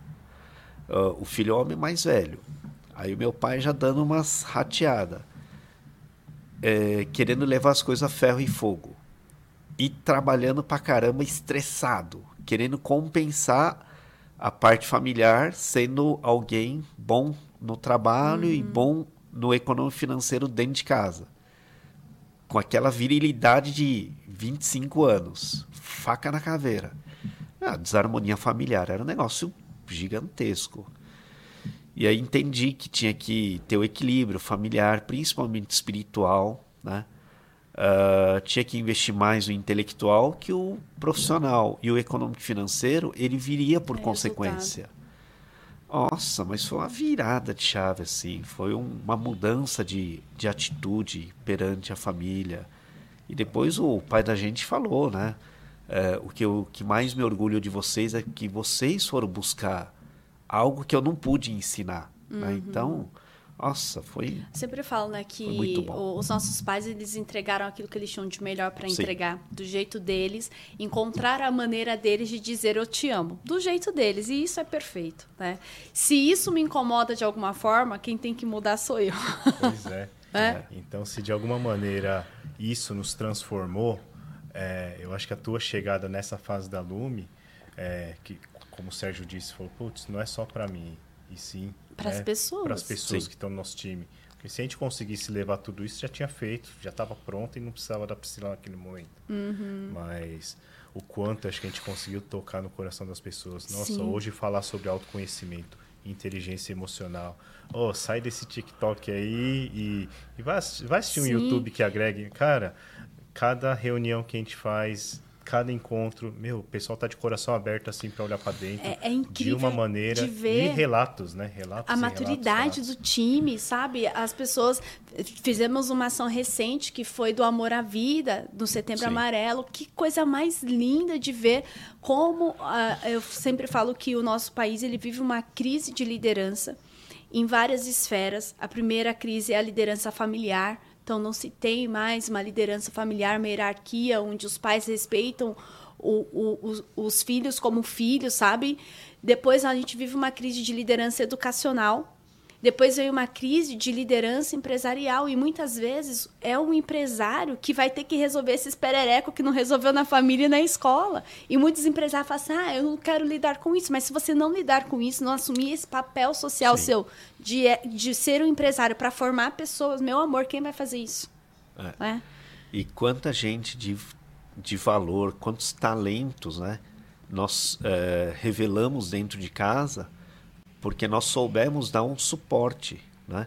uh, o filho homem mais velho, aí o meu pai já dando umas rateadas. É, querendo levar as coisas a ferro e fogo e trabalhando pra caramba estressado, querendo compensar a parte familiar sendo alguém bom no trabalho uhum. e bom no econômico financeiro dentro de casa, com aquela virilidade de vinte e cinco anos, faca na caveira. A desarmonia familiar era um negócio gigantesco. E aí entendi que tinha que ter o equilíbrio familiar, principalmente espiritual, né? Uh, tinha que investir mais no intelectual que o profissional. E o econômico financeiro, ele viria por é consequência. Nossa, mas foi uma virada de chave, assim. Foi um, uma mudança de, de atitude perante a família. E depois o pai da gente falou, né? É, o, que eu, o que mais me orgulho de vocês é que vocês foram buscar algo que eu não pude ensinar. Uhum. Né? Então, nossa, foi... Sempre falo, né, que os nossos pais, eles entregaram aquilo que eles tinham de melhor para entregar, do jeito deles, encontrar a maneira deles de dizer eu te amo, do jeito deles, e isso é perfeito, né? Se isso me incomoda de alguma forma, quem tem que mudar sou eu. Pois é. É. Então, se de alguma maneira isso nos transformou, é, eu acho que a tua chegada nessa fase da Lume, é, que, como o Sérgio disse, falou, putz, não é só para mim, e sim... Para as né? pessoas. Para as pessoas sim. que estão no nosso time. Porque se a gente conseguisse levar tudo isso, já tinha feito, já estava pronto e não precisava da Priscila naquele momento. Uhum. Mas o quanto acho que a gente conseguiu tocar no coração das pessoas. Nossa, sim. Hoje falar sobre autoconhecimento, inteligência emocional. Oh, sai desse TikTok aí e, e vai, vai assistir sim. um YouTube que agregue. Cara, cada reunião que a gente faz... Cada encontro, meu, o pessoal tá de coração aberto assim para olhar para dentro. É, é incrível de uma maneira de ver e relatos, né? Relatos. A maturidade relatos, relatos. do time, sabe? As pessoas fizemos uma ação recente que foi do Amor à Vida, do Setembro Sim. Amarelo. Que coisa mais linda de ver como uh, eu sempre falo que o nosso país ele vive uma crise de liderança em várias esferas. A primeira crise é a liderança familiar. Então, não se tem mais uma liderança familiar, uma hierarquia, onde os pais respeitam o, o, os, os filhos como filhos, sabe? Depois, a gente vive uma crise de liderança educacional. Depois, veio uma crise de liderança empresarial. E, muitas vezes, é um empresário que vai ter que resolver esses perereco que não resolveu na família e na escola. E muitos empresários falam assim, ah, eu não quero lidar com isso. Mas, se você não lidar com isso, não assumir esse papel social Sim. seu... De, de ser um empresário para formar pessoas, meu amor, quem vai fazer isso? É. É. E quanta gente de, de valor, quantos talentos, né? Nós é, revelamos dentro de casa porque nós soubemos dar um suporte, né?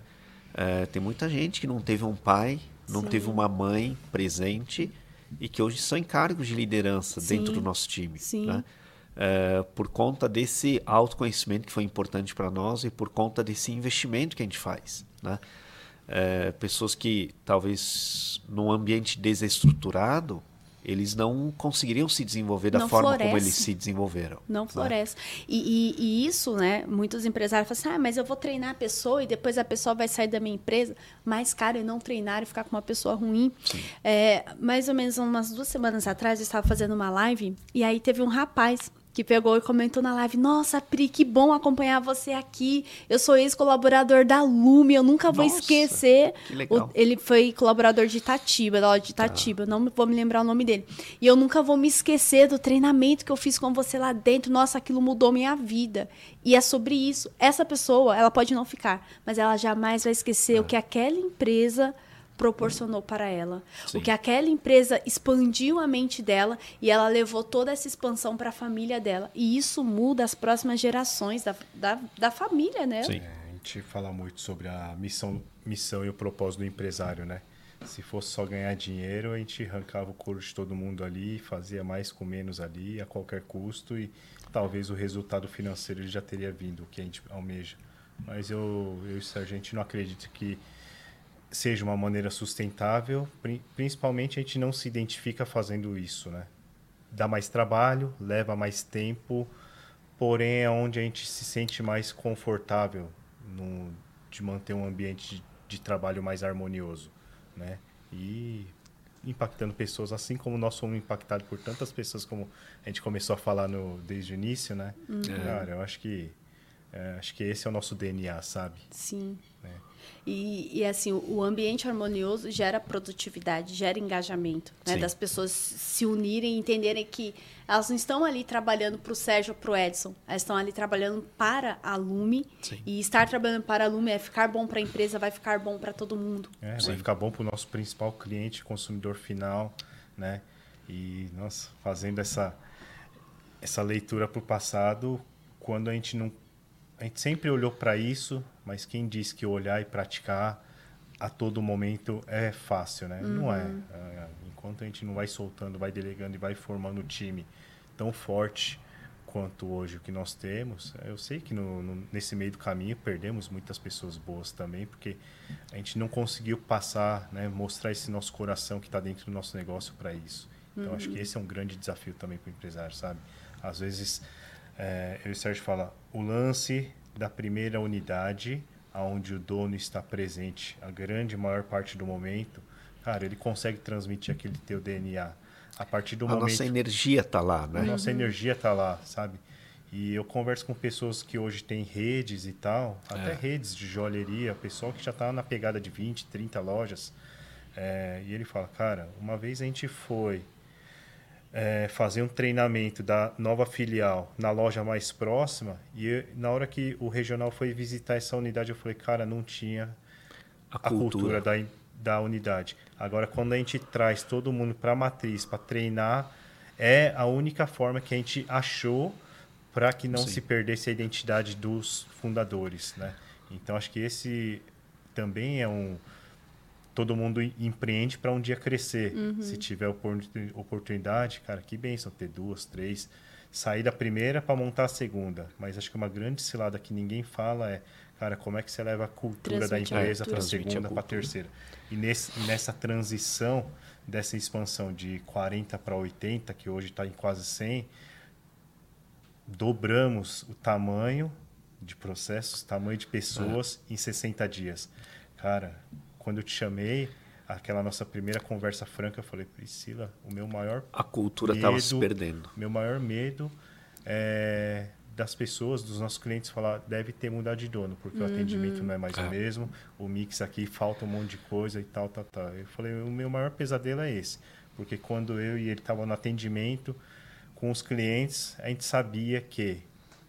É, tem muita gente que não teve um pai, não Sim. teve uma mãe presente e que hoje são em cargos de liderança Sim. dentro do nosso time, Sim. né? É, por conta desse autoconhecimento que foi importante para nós e por conta desse investimento que a gente faz, né? É, pessoas que talvez num ambiente desestruturado eles não conseguiriam se desenvolver da não forma floresce. Como eles se desenvolveram. Não floresce. Né? E, e, e isso, né? Muitos empresários falam assim, ah, mas eu vou treinar a pessoa e depois a pessoa vai sair da minha empresa. Mas, cara, eu não treinar e ficar com uma pessoa ruim. É, mais ou menos umas duas semanas atrás, eu estava fazendo uma live e aí teve um rapaz que pegou e comentou na live, nossa, Pri, que bom acompanhar você aqui, eu sou ex-colaborador da Lume, eu nunca vou nossa, esquecer. Que legal. O, ele foi colaborador de Itatiba, da loja de Itatiba, ah. não vou me lembrar o nome dele. E eu nunca vou me esquecer do treinamento que eu fiz com você lá dentro, nossa, aquilo mudou minha vida. E é sobre isso, essa pessoa, ela pode não ficar, mas ela jamais vai esquecer ah. o que aquela empresa... proporcionou para ela. Sim. O que aquela empresa expandiu a mente dela e ela levou toda essa expansão para a família dela. E isso muda as próximas gerações da, da, da família, né? Sim. É, a gente fala muito sobre a missão, missão e o propósito do empresário, né? Se fosse só ganhar dinheiro, a gente arrancava o couro de todo mundo ali, fazia mais com menos ali, a qualquer custo, e talvez o resultado financeiro ele já teria vindo, o que a gente almeja. Mas eu, eu isso, a gente não acredita que seja uma maneira sustentável, principalmente a gente não se identifica fazendo isso, né? Dá mais trabalho, leva mais tempo, porém é onde a gente se sente mais confortável no, de manter um ambiente de, de trabalho mais harmonioso, né? E impactando pessoas, assim como nós somos impactados por tantas pessoas, como a gente começou a falar no, desde o início, né? Uhum. Cara, eu acho que, é, acho que esse é o nosso D N A, sabe? Sim. Né? E, e, assim, o ambiente harmonioso gera produtividade, gera engajamento, né? Das pessoas se unirem e entenderem que elas não estão ali trabalhando para o Sérgio ou para o Edson, elas estão ali trabalhando para a Lume. Sim. E estar trabalhando para a Lume é ficar bom para a empresa, vai ficar bom para todo mundo. É, vai ficar bom para o nosso principal cliente, consumidor final, né? E, nossa, fazendo essa, essa leitura para o passado, quando a gente não... A gente sempre olhou para isso, mas quem diz que olhar e praticar a todo momento é fácil, né? Uhum. Não é. Enquanto a gente não vai soltando, vai delegando e vai formando um time tão forte quanto hoje o que nós temos, eu sei que no, no, nesse meio do caminho perdemos muitas pessoas boas também, porque a gente não conseguiu passar, né, mostrar esse nosso coração que está dentro do nosso negócio para isso. Então, uhum. acho que esse é um grande desafio também para o empresário, sabe? Às vezes, é, eu e o Sérgio fala, o lance da primeira unidade, onde o dono está presente a grande maior parte do momento, cara, ele consegue transmitir aquele teu D N A. A partir do a momento... A nossa energia está lá, né? A nossa uhum. energia está lá, sabe? E eu converso com pessoas que hoje têm redes e tal, até é. redes de joalheria, pessoal que já está na pegada de vinte, trinta lojas. É, e ele fala, cara, uma vez a gente foi é, fazer um treinamento da nova filial na loja mais próxima e eu, na hora que o regional foi visitar essa unidade, eu falei, cara, não tinha a, a cultura, cultura da da unidade. Agora, quando a gente traz todo mundo para a matriz, para treinar, é a única forma que a gente achou para que não Sim. se perdesse a identidade dos fundadores, né? Então, acho que esse também é um... Todo mundo empreende para um dia crescer. Uhum. Se tiver oportunidade, cara, que bênção ter duas, três, sair da primeira para montar a segunda. Mas acho que uma grande cilada que ninguém fala é, cara, como é que você leva a cultura da empresa para a segunda, para a terceira? E nesse, nessa transição dessa expansão de quarenta para oitenta, que hoje está em quase cem, dobramos o tamanho de processos, o tamanho de pessoas ah. em sessenta dias. Cara, quando eu te chamei, aquela nossa primeira conversa franca, eu falei, Priscila, o meu maior medo... A cultura estava se perdendo. Meu maior medo é... das pessoas, dos nossos clientes falar, deve ter mudado de dono, porque uhum. o atendimento não é mais é. o mesmo, o mix aqui falta um monte de coisa e tal, tal, tal. Eu falei, o meu maior pesadelo é esse, porque quando eu e ele estavam no atendimento com os clientes, a gente sabia que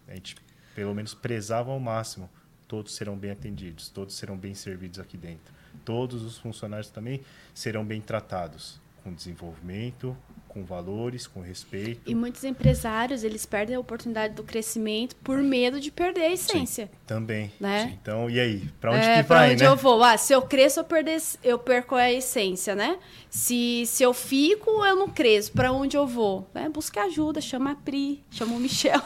a gente pelo menos prezava ao máximo, todos serão bem atendidos, todos serão bem servidos aqui dentro, todos os funcionários também serão bem tratados, com desenvolvimento, com valores, com respeito. E muitos empresários, eles perdem a oportunidade do crescimento por medo de perder a essência. Sim, também. Né? Sim. Então, e aí? Para onde é, que vai, onde né? Para onde eu vou? Ah, se eu cresço, eu, perder, eu perco a essência, né? Se, se eu fico, eu não cresço. Para onde eu vou? Né? Busca ajuda, chama a Pri, chama o Michel.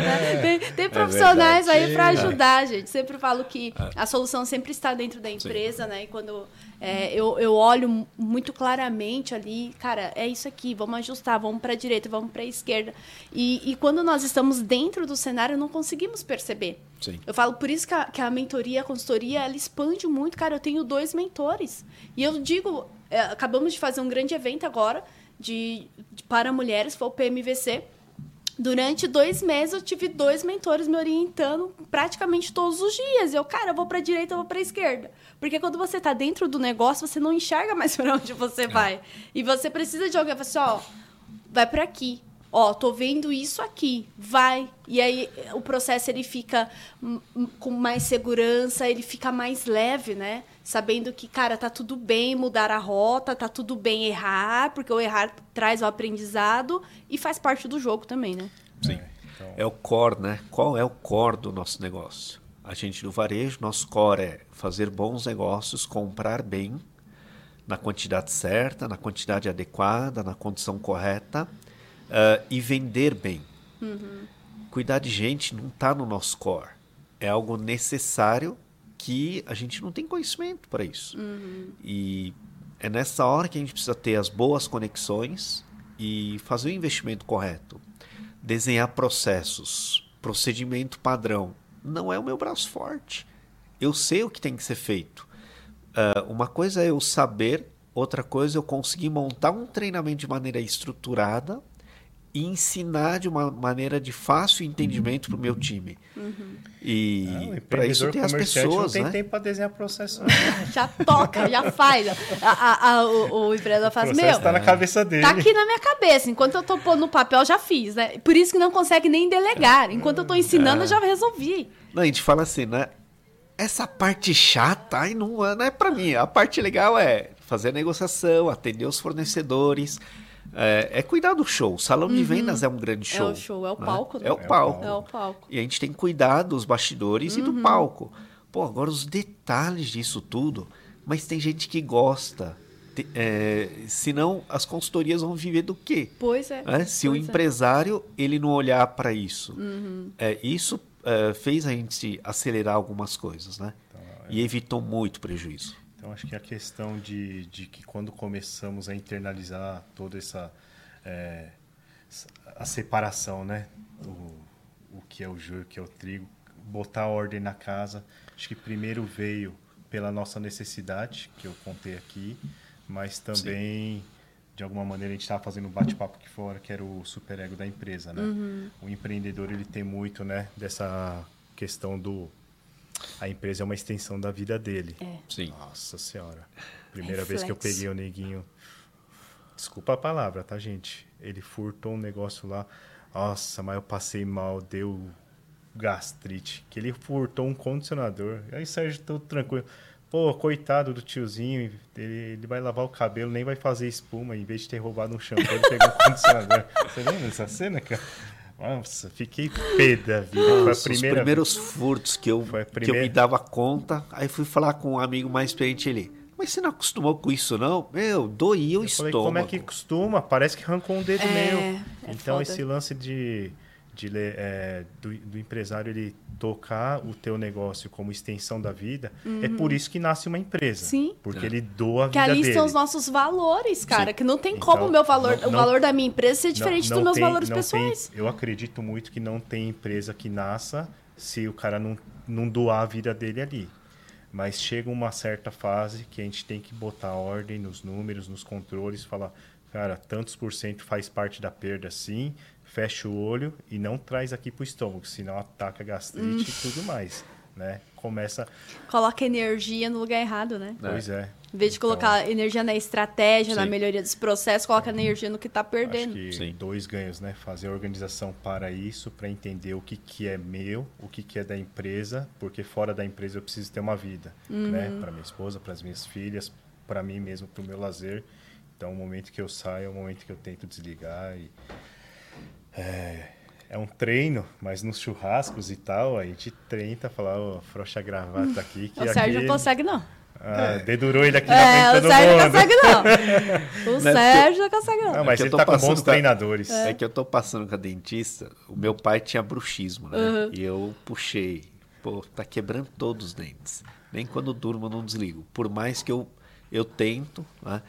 é, tem, tem profissionais é aí para ajudar, é. gente. Sempre falo que a solução sempre está dentro da empresa, Sim. né? E quando é, eu, eu olho muito claramente ali, cara, é isso aqui, vamos ajustar, vamos para a direita, vamos para a esquerda. E, e quando nós estamos dentro do cenário, não conseguimos perceber. Sim. Eu falo, por isso que a, que a mentoria, a consultoria, ela expande muito. Cara, eu tenho dois mentores. E eu digo, é, acabamos de fazer um grande evento agora de, de, para mulheres, foi o P M V C. Durante dois meses, eu tive dois mentores me orientando praticamente todos os dias. Eu, cara, eu vou para a direita, eu vou para a esquerda. Porque quando você está dentro do negócio, você não enxerga mais para onde você vai. É. E você precisa de alguém. Você, ó, vai para aqui. Ó, tô vendo isso aqui. Vai. E aí, o processo, ele fica com mais segurança, ele fica mais leve, né? Sabendo que, cara, tá tudo bem mudar a rota, tá tudo bem errar, porque o errar traz o aprendizado e faz parte do jogo também, né? Sim. É o core, né? Qual é o core do nosso negócio? A gente no varejo, nosso core é fazer bons negócios, comprar bem, na quantidade certa, na quantidade adequada, na condição correta, uh, e vender bem. Uhum. Cuidar de gente não tá no nosso core. É algo necessário que a gente não tem conhecimento para isso. Uhum. E é nessa hora que a gente precisa ter as boas conexões e fazer o investimento correto. Desenhar processos, procedimento padrão. Não é o meu braço forte. Eu sei o que tem que ser feito. Uh, uma coisa é eu saber, outra coisa é eu conseguir montar um treinamento de maneira estruturada e ensinar de uma maneira de fácil entendimento para o meu time. Uhum. E ah, para isso tem as pessoas, não né? tem tempo para desenhar processo. Já toca, já faz. A, a, a, o, o empreendedor faz, meu... O processo está na cabeça dele. Está aqui na minha cabeça. Enquanto eu estou pondo no papel, já fiz, né? Por isso que não consegue nem delegar. Enquanto eu estou ensinando, é. eu já resolvi. Não, a gente fala assim, né? Essa parte chata ai, não, não é para mim. A parte legal é fazer a negociação, atender os fornecedores... É, é cuidar do show. O salão uhum. de vendas é um grande show. É o show, é o né? palco. Né? É, o palco. é o palco. E a gente tem que cuidar dos bastidores uhum. e do palco. Pô, agora os detalhes disso tudo. Mas tem gente que gosta. É, senão as consultorias vão viver do quê? Pois é. é? Se pois o empresário é. ele não olhar para isso, uhum. é, isso é, fez a gente acelerar algumas coisas, né? Então, e eu... evitou muito prejuízo. Então acho que a questão de, de que quando começamos a internalizar toda essa é, a separação, né? O, o que é o joio, o que é o trigo, botar ordem na casa, acho que primeiro veio pela nossa necessidade, que eu contei aqui, mas também, sim, de alguma maneira, a gente estava fazendo um bate-papo aqui fora, que era o superego da empresa, né? Uhum. O empreendedor, ele tem muito, né, dessa questão do... A empresa é uma extensão da vida dele. É. Sim. Nossa Senhora. Primeira Reflexo. vez que eu peguei o neguinho... Desculpa a palavra, tá, gente? Ele furtou um negócio lá. Nossa, mas eu passei mal, deu... gastrite, que ele furtou um condicionador. Aí Sérgio, tô tranquilo. Pô, coitado do tiozinho, ele, ele vai lavar o cabelo, nem vai fazer espuma, em vez de ter roubado um shampoo, ele pegou um condicionador. Você lembra dessa cena, cara? Nossa, fiquei pé da vida. Foi a primeira... Os primeiros furtos que eu, primeira... que eu me dava conta, aí fui falar com um amigo mais experiente ali. Mas você não acostumou com isso, não? Meu, doía o eu estômago. Falei, como é que costuma? Parece que arrancou um dedo é, meu. É então, foda. Esse lance de... De, é, do, do empresário ele tocar o teu negócio como extensão da vida, uhum. é por isso que nasce uma empresa. Sim. Porque é. ele doa a vida dele. Que ali dele. São os nossos valores, cara, Sim. que não tem então, como o, meu valor, não, o valor da minha empresa ser diferente não, não dos meus tem, valores pessoais. Tem, eu acredito muito que não tem empresa que nasça se o cara não, não doar a vida dele ali. Mas chega uma certa fase que a gente tem que botar ordem nos números, nos controles, falar, cara, tantos por cento faz parte da perda, sim, fecha o olho e não traz aqui pro estômago, senão ataca a gastrite hum. e tudo mais, né? Começa... Coloca energia no lugar errado, né? Pois é. Em vez de então, colocar energia na estratégia, sim. na melhoria dos processos, coloca energia no que tá perdendo. Acho que sim. dois ganhos, né? Fazer a organização para isso, para entender o que, que é meu, o que, que é da empresa, porque fora da empresa eu preciso ter uma vida, uhum. né? Para minha esposa, para as minhas filhas, para mim mesmo, para o meu lazer. Então, o momento que eu saio é o momento que eu tento desligar e... É, é um treino, mas nos churrascos e tal, a gente tenta falar, ó, oh, afrouxa a gravata aqui. Que o aqui... Sérgio não consegue, não. Ah, é. Dedurou ele aqui é, na frente todo mundo. É, o Sérgio não consegue, não. O Sérgio não consegue, não. Não, mas é ele tá com bons com a... treinadores. É. é que eu tô passando com a dentista, o meu pai tinha bruxismo, né? Uhum. E eu puxei. Pô, tá quebrando todos os dentes. Nem quando durmo eu não desligo. Por mais que eu, eu tento, né?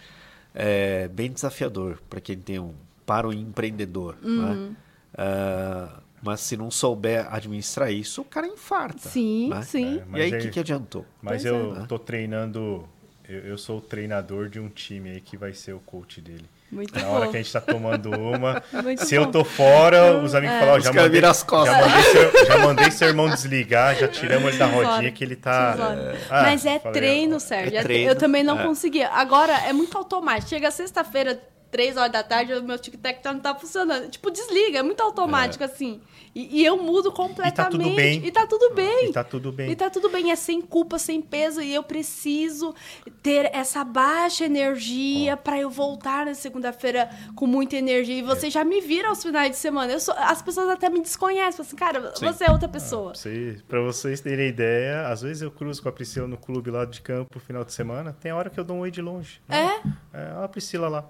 É bem desafiador para quem tem um... para o empreendedor, uhum. né? uh, mas se não souber administrar isso, o cara infarta. Sim, né? sim. É, e aí, o que, que adiantou? Mas pois eu estou é. treinando, eu, eu sou o treinador de um time aí que vai ser o coach dele. Muito Na bom. hora que a gente está tomando uma, Muito se bom. eu tô fora, os amigos é. falam, já, mandei, as costas. já mandei, seu, já mandei seu irmão desligar, já tiramos ele da rodinha que ele tá... É. Ah, mas é falei, treino, Sérgio. É treino. Eu também não é. conseguia. Agora, é muito automático. Chega sexta-feira... Três horas da tarde, o meu tic-tac não tá funcionando. Tipo, desliga, é muito automático, é. assim. E, e eu mudo completamente. E tá tudo bem. E tá tudo bem. E tá tudo bem. E tá tudo bem, é sem culpa, sem peso. E eu preciso ter essa baixa energia oh. pra eu voltar na segunda-feira com muita energia. E vocês é. já me viram aos finais de semana. Eu sou, as pessoas até me desconhecem. Assim, cara, Sim. você é outra pessoa. Ah, você, pra vocês terem ideia, às vezes eu cruzo com a Priscila no clube lá de campo no final de semana. Tem hora que eu dou um oi de longe. Né? É? É? Olha a Priscila lá.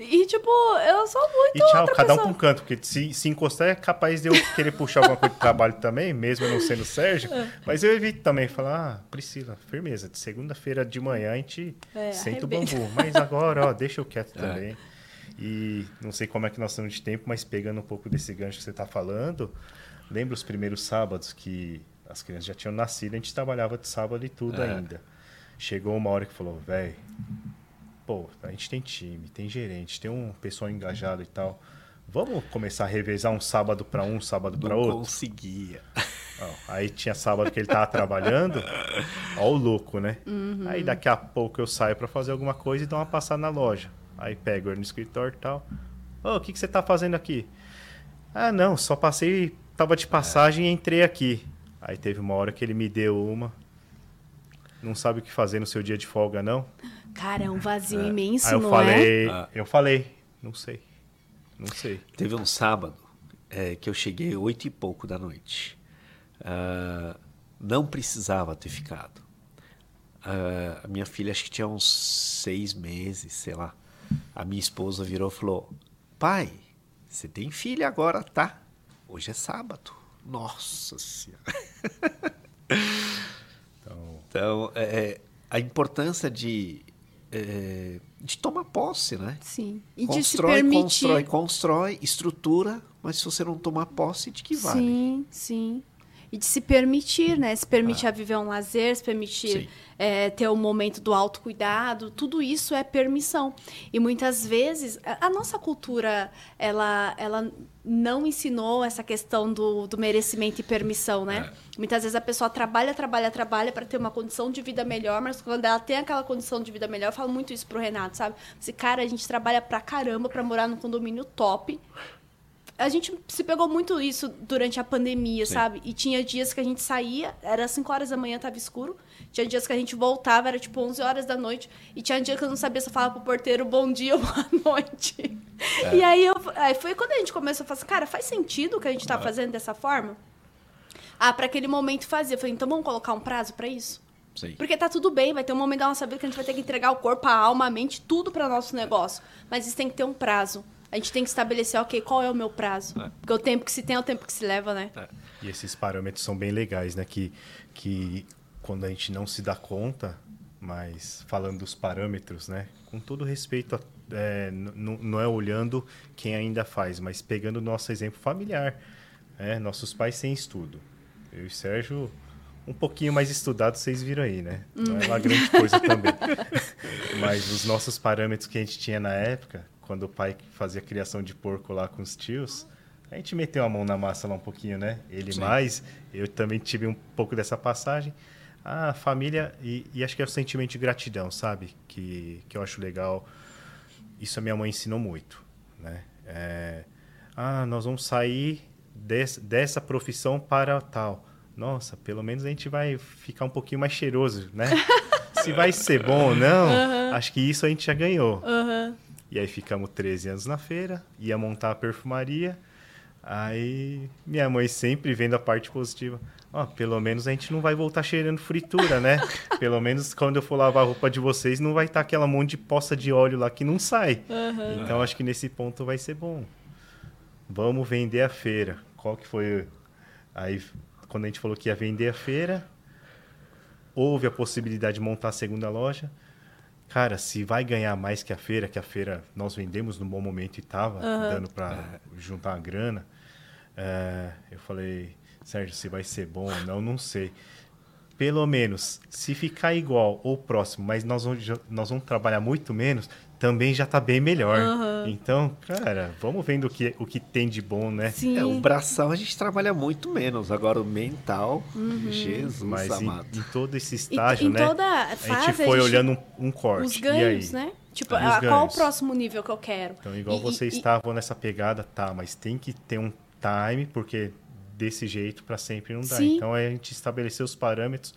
E, tipo, eu sou muito E tchau, outra cada pessoa. um com um canto, porque se, se encostar é capaz de eu querer puxar alguma coisa de trabalho também, mesmo eu não sendo o Sérgio. É. Mas eu evito também falar, ah, Priscila, firmeza, de segunda-feira de manhã a gente é, senta o bambu. Mas agora, ó, deixa eu quieto é. também. E não sei como é que nós estamos de tempo, mas pegando um pouco desse gancho que você está falando, lembra os primeiros sábados que as crianças já tinham nascido, a gente trabalhava de sábado e tudo é. ainda. Chegou uma hora que falou, velho... Pô, a gente tem time, tem gerente, tem um pessoal engajado e tal. Vamos começar a revezar um sábado para um, sábado para outro? Não conseguia. Não, aí tinha sábado que ele tava trabalhando. Ó o louco, né? Uhum. Aí daqui a pouco eu saio para fazer alguma coisa e dou uma passada na loja. Aí pego ele no escritório e tal. Ô, o que, que você tá fazendo aqui? Ah, não, só passei, tava de passagem e entrei aqui. Aí teve uma hora que ele me deu uma. Não sabe o que fazer no seu dia de folga, não? Cara, é um vazio é. imenso, Aí eu não falei, é? Eu falei, não sei, não sei. Teve um sábado é, que eu cheguei oito e pouco da noite. Uh, não precisava ter ficado. Uh, a minha filha, acho que tinha uns seis meses, sei lá, a minha esposa virou e falou: pai, você tem filha agora, tá? Hoje é sábado. Nossa Senhora! Então, então é, a importância de, é, de tomar posse, né? Sim. E constrói, de se permitir. Constrói, constrói, estrutura, mas se você não tomar posse, de que vale? Sim, sim. E de se permitir, né? Se permitir ah. a viver um lazer, se permitir é, ter um momento do autocuidado. Tudo isso é permissão. E muitas vezes, a, a nossa cultura, ela, ela não ensinou essa questão do, do merecimento e permissão, né? É. Muitas vezes a pessoa trabalha, trabalha, trabalha para ter uma condição de vida melhor, mas quando ela tem aquela condição de vida melhor, eu falo muito isso pro Renato, sabe? Esse cara, a gente trabalha pra caramba para morar num condomínio top. A gente se pegou muito isso durante a pandemia, sim, sabe? E tinha dias que a gente saía, era cinco horas da manhã, tava escuro. Tinha dias que a gente voltava, era tipo onze horas da noite. E tinha dias que eu não sabia se eu falava pro porteiro bom dia ou boa noite. É. E aí, eu, aí foi quando a gente começou a falar assim, cara, faz sentido o que a gente tá é. fazendo dessa forma? Ah, para aquele momento fazia. Eu falei, então vamos colocar um prazo para isso? Sim. Porque tá tudo bem, vai ter um momento da nossa vida que a gente vai ter que entregar o corpo, a alma, a mente, tudo para nosso negócio. Mas isso tem que ter um prazo. A gente tem que estabelecer, ok, qual é o meu prazo? É. Porque o tempo que se tem é o tempo que se leva, né? É. E esses parâmetros são bem legais, né? Que, que quando a gente não se dá conta, mas falando dos parâmetros, né? Com todo respeito, a, é, n- não é olhando quem ainda faz, mas pegando o nosso exemplo familiar. Né? Nossos pais têm estudo. Eu e o Sérgio, um pouquinho mais estudado, vocês viram aí, né? Hum. Não é uma grande coisa também. Mas os nossos parâmetros que a gente tinha na época... Quando o pai fazia criação de porco lá com os tios, a gente meteu a mão na massa lá um pouquinho, né? Ele sim, mais, eu também tive um pouco dessa passagem. A família, e, e acho que é o sentimento de gratidão, sabe? Que, que eu acho legal. Isso a minha mãe ensinou muito, né? É, ah, nós vamos sair des, dessa profissão para tal. Nossa, pelo menos a gente vai ficar um pouquinho mais cheiroso, né? Se vai ser bom ou não, uhum, acho que isso a gente já ganhou. Aham. Uhum. E aí ficamos treze anos na feira, ia montar a perfumaria. Aí minha mãe sempre vendo a parte positiva. Ó, oh, pelo menos a gente não vai voltar cheirando fritura, né? Pelo menos quando eu for lavar a roupa de vocês, não vai estar aquela monte de poça de óleo lá que não sai. Uhum. Então, acho que nesse ponto vai ser bom. Vamos vender a feira. Qual que foi? Aí, quando a gente falou que ia vender a feira, houve a possibilidade de montar a segunda loja. Cara, se vai ganhar mais que a feira, que a feira nós vendemos num bom momento e estava uhum. dando para juntar a grana, é, eu falei, Sérgio, se vai ser bom ou não, não sei. Pelo menos, se ficar igual ou próximo, mas nós vamos, nós vamos trabalhar muito menos, também já está bem melhor. Uhum. Então, cara, vamos vendo o que, o que tem de bom, né? Sim. É, o braçal a gente trabalha muito menos. Agora, o mental, uhum. Jesus mas amado. Em, em todo esse estágio, e, né? Em toda fase, a gente foi a gente... olhando um, um corte. Os ganhos, e aí? Né? Tipo, a, ganhos. Qual o próximo nível que eu quero? Então, igual e, vocês e, estavam e... nessa pegada, tá, mas tem que ter um time, porque... desse jeito para sempre não dá. Sim. Então, a gente estabeleceu os parâmetros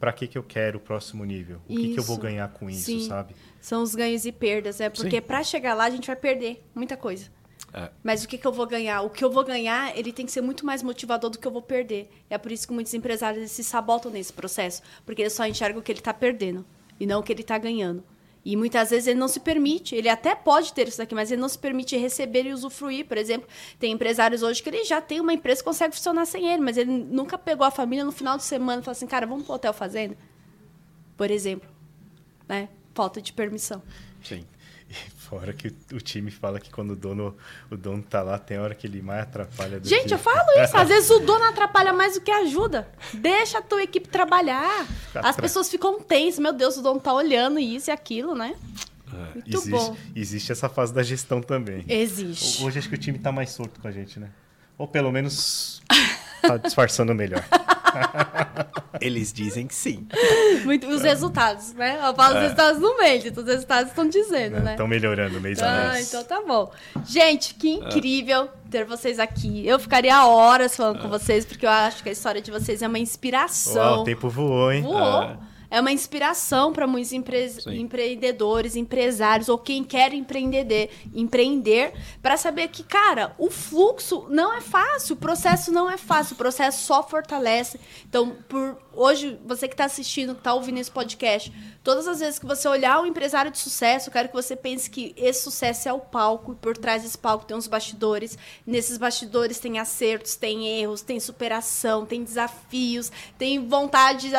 para que, que eu quero o próximo nível. O que, que eu vou ganhar com isso, sim, sabe? São os ganhos e perdas, né? Porque para chegar lá, a gente vai perder muita coisa. É. Mas o que, que eu vou ganhar? O que eu vou ganhar, ele tem que ser muito mais motivador do que eu vou perder. É por isso que muitos empresários se sabotam nesse processo. Porque ele só enxerga o que ele está perdendo e não o que ele está ganhando. E muitas vezes ele não se permite, ele até pode ter isso daqui, mas ele não se permite receber e usufruir. Por exemplo, tem empresários hoje que ele já tem uma empresa que consegue funcionar sem ele, mas ele nunca pegou a família no final de semana e falou assim, cara, vamos pro hotel fazenda? Por exemplo, né? Falta de permissão. Sim. Fora que o time fala que quando o dono, o dono tá lá, tem hora que ele mais atrapalha do gente, que... eu falo isso. Às vezes o dono atrapalha mais do que ajuda. Deixa a tua equipe trabalhar. Atra... As pessoas ficam tensas. Meu Deus, o dono tá olhando isso e aquilo, né? É. Muito existe, bom. Existe essa fase da gestão também. Existe. Hoje acho que o time tá mais solto com a gente, né? Ou pelo menos tá disfarçando melhor. Eles dizem que sim. Muito, os resultados, né? Eu falo é. os resultados no mês, os resultados estão dizendo, é, né? Estão melhorando mês a mês. Então tá bom. Gente, que incrível é. ter vocês aqui. Eu ficaria horas falando é. com vocês, porque eu acho que a história de vocês é uma inspiração. Uau, o tempo voou, hein? Voou. É. É uma inspiração para muitos empre... empreendedores, empresários ou quem quer empreender, empreender para saber que, cara, o fluxo não é fácil, o processo não é fácil, o processo só fortalece. Então, por hoje, você que está assistindo, que está ouvindo esse podcast, todas as vezes que você olhar um empresário de sucesso, eu quero que você pense que esse sucesso é o palco, e por trás desse palco tem uns bastidores, nesses bastidores tem acertos, tem erros, tem superação, tem desafios, tem vontade,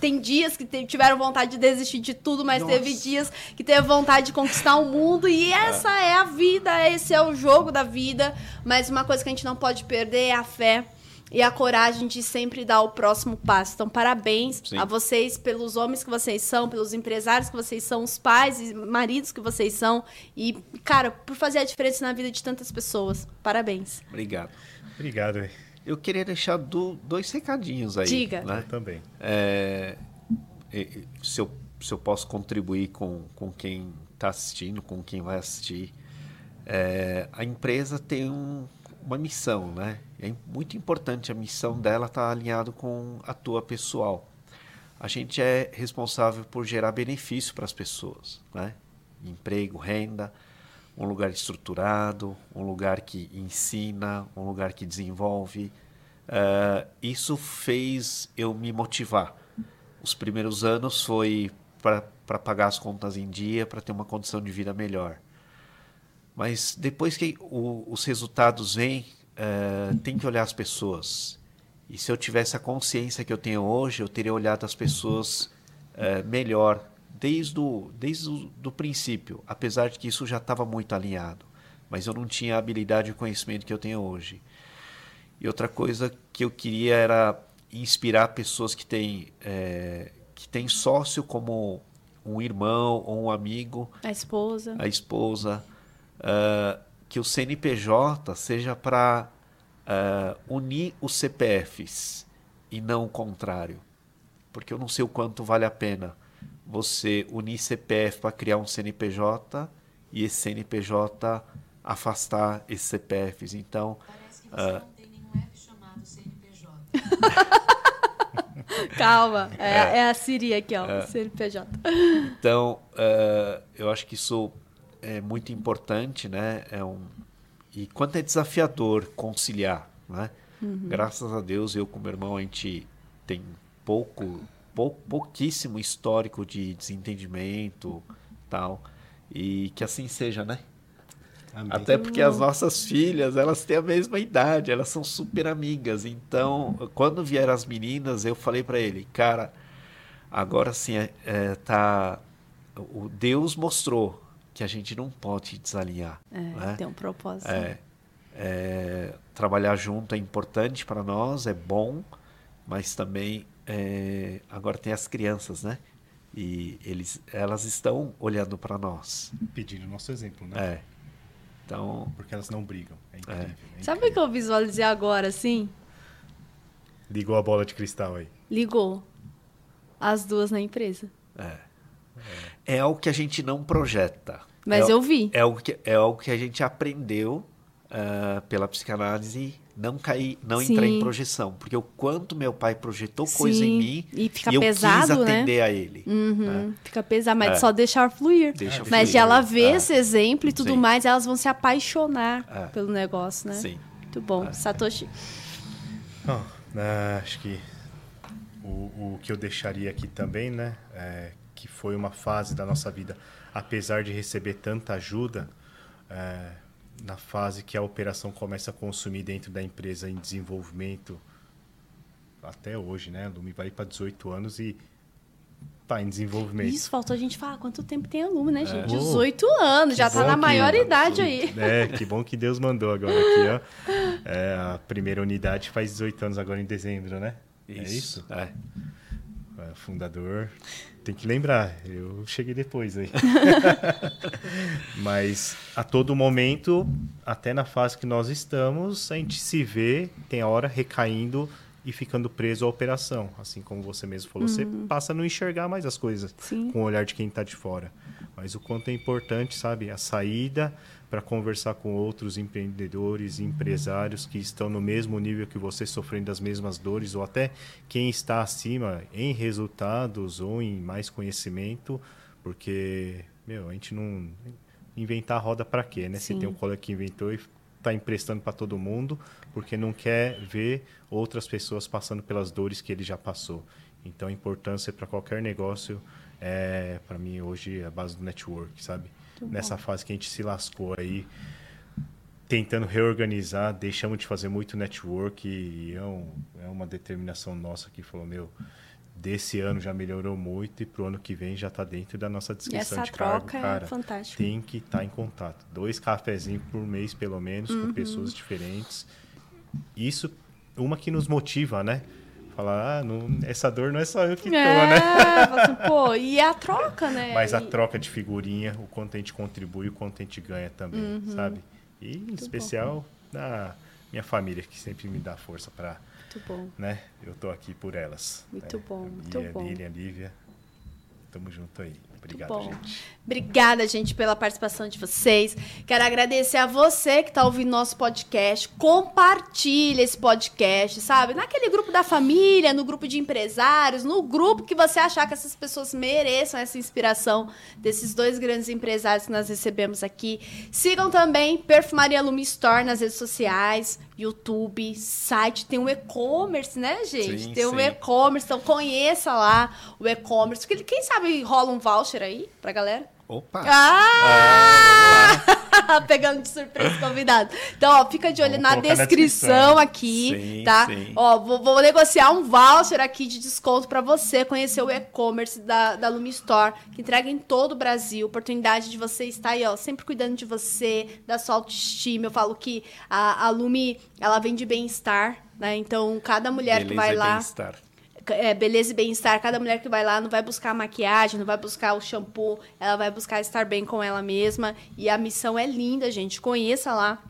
tem dias que tiveram vontade de desistir de tudo, mas Nossa. Teve dias que teve vontade de conquistar o mundo, e essa é a vida, esse é o jogo da vida, mas uma coisa que a gente não pode perder é a fé e a coragem de sempre dar o próximo passo. Então, parabéns Sim. a vocês, pelos homens que vocês são, pelos empresários que vocês são, os pais e maridos que vocês são. E, cara, por fazer a diferença na vida de tantas pessoas. Parabéns. Obrigado. Obrigado. Hein? Eu queria deixar do, dois recadinhos aí. Diga. Né? Eu também. É, se, eu, se eu posso contribuir com, com quem está assistindo, com quem vai assistir. É, a empresa tem um... uma missão, né? É muito importante a missão dela estar alinhado com a tua pessoal. A gente é responsável por gerar benefício para as pessoas, né? Emprego, renda, um lugar estruturado, um lugar que ensina, um lugar que desenvolve. Uh, isso fez eu me motivar. Os primeiros anos foi para pagar as contas em dia, para ter uma condição de vida melhor. Mas depois que o, os resultados vêm, uh, tem que olhar as pessoas. E se eu tivesse a consciência que eu tenho hoje, eu teria olhado as pessoas uh, melhor desde o desde o, do princípio, apesar de que isso já estava muito alinhado. Mas eu não tinha a habilidade e o conhecimento que eu tenho hoje. E outra coisa que eu queria era inspirar pessoas que têm é, que têm sócio como um irmão ou um amigo. A esposa. A esposa. Uh, que o C N P J seja para uh, unir os C P Fs e não o contrário. Porque eu não sei o quanto vale a pena você unir C P F para criar um C N P J e esse C N P J afastar esses C P Fs. Então, parece que você uh, não tem nenhum app chamado C N P J. Calma, é, é. é a Siri aqui, ó, é. C N P J. Então, uh, eu acho que isso... é muito importante, né? É um... E quanto é desafiador conciliar, né? Uhum. Graças a Deus, eu com meu irmão, a gente tem pouco, pou, pouquíssimo histórico de desentendimento tal. E que assim seja, né? Amém. Até porque as nossas filhas, elas têm a mesma idade, elas são super amigas. Então, quando vieram as meninas, eu falei para ele, cara, agora sim, é, é, tá... o Deus mostrou que a gente não pode desalinhar. É, né? Tem um propósito. É, é, trabalhar junto é importante para nós, é bom, mas também é, agora tem as crianças, né? E eles, elas estão olhando para nós. Pedindo o nosso exemplo, né? É. Então, porque elas não brigam. É incrível. É. É incrível. Sabe o que eu visualizei agora, assim? Ligou a bola de cristal aí. Ligou. As duas na empresa. É. É algo que a gente não projeta. Mas é, eu vi. É algo que, é algo que a gente aprendeu uh, pela psicanálise, não cair, não Sim. entrar em projeção. Porque o quanto meu pai projetou Sim. coisa em mim e, fica e pesado, eu quis atender né? a ele. Uhum. Né? Fica pesado, mas é. só deixar fluir. Deixa mas fluir. De ela ver é. esse exemplo e tudo Sim. mais, elas vão se apaixonar é. pelo negócio, né? Sim. Muito bom. É. Satoshi. Bom, acho que o, o que eu deixaria aqui também, né? É... que foi uma fase da nossa vida, apesar de receber tanta ajuda, é, na fase que a operação começa a consumir dentro da empresa em desenvolvimento, até hoje, né? A Lume vai para dezoito anos e está em desenvolvimento. Isso, faltou a gente falar quanto tempo tem a Lume, né, gente? É. dezoito anos, já está na maior que, idade aí. É, que bom que Deus mandou agora aqui, ó. É, a primeira unidade faz dezoito anos agora em dezembro, né? Isso. É isso? É. Fundador, tem que lembrar, eu cheguei depois aí. Mas a todo momento, até na fase que nós estamos, a gente se vê, tem a hora recaindo e ficando preso à operação. Assim como você mesmo falou, uhum. você passa a não enxergar mais as coisas Sim. com o olhar de quem está de fora. Mas o quanto é importante, sabe, a saída para conversar com outros empreendedores e empresários que estão no mesmo nível que você, sofrendo as mesmas dores, ou até quem está acima em resultados ou em mais conhecimento, porque, meu, a gente não... Inventar a roda para quê, né? Sim. Você tem um colega que inventou e está emprestando para todo mundo, porque não quer ver outras pessoas passando pelas dores que ele já passou. Então, a importância para qualquer negócio, é, para mim, hoje, é a base do network, sabe? Muito Nessa bom. Fase que a gente se lascou aí, tentando reorganizar, deixamos de fazer muito network e é, um, é uma determinação nossa que falou, meu, desse ano já melhorou muito e pro ano que vem já tá dentro da nossa descrição de cargo. Essa troca é fantástica. Tem que estar tá em contato. Dois cafezinhos por mês, pelo menos, uhum. com pessoas diferentes. Isso, uma que nos motiva, né? Falar, ah, não, essa dor não é só eu que tô, é, né? Assim, pô, e a troca, né? Mas a e... troca de figurinha, o quanto a gente contribui, o quanto a gente ganha também, uhum. sabe? E em muito especial bom. Da minha família, que sempre me dá força para... Muito bom. Né? Eu tô aqui por elas. Muito né? bom, muito Lilian, bom. Lilian, Lívia, tamo junto aí. Obrigado, gente. Obrigada, gente, pela participação de vocês. Quero agradecer a você que está ouvindo nosso podcast. Compartilha esse podcast, sabe? Naquele grupo da família, no grupo de empresários, no grupo que você achar que essas pessoas mereçam essa inspiração desses dois grandes empresários que nós recebemos aqui. Sigam também Perfumaria Lume Store nas redes sociais, YouTube, site. Tem um e-commerce, né, gente? Sim, tem um e-commerce. Então, conheça lá o e-commerce. Porque quem sabe rola um voucher aí pra galera? Opa! Ah! ah Pegando de surpresa o convidado. Então, ó, fica de olho vamos na descrição, descrição aqui, sim, tá? Sim. Ó, vou, vou negociar um voucher aqui de desconto pra você conhecer o e-commerce da, da Lume Store, que entrega em todo o Brasil. Oportunidade de você estar aí, ó, sempre cuidando de você, da sua autoestima. Eu falo que a, a Lume, ela vem de bem-estar, né? Então, cada mulher beleza que vai lá... Bem-estar. É, beleza e bem-estar, cada mulher que vai lá não vai buscar maquiagem, não vai buscar o shampoo, ela vai buscar estar bem com ela mesma, e a missão é linda, gente, conheça lá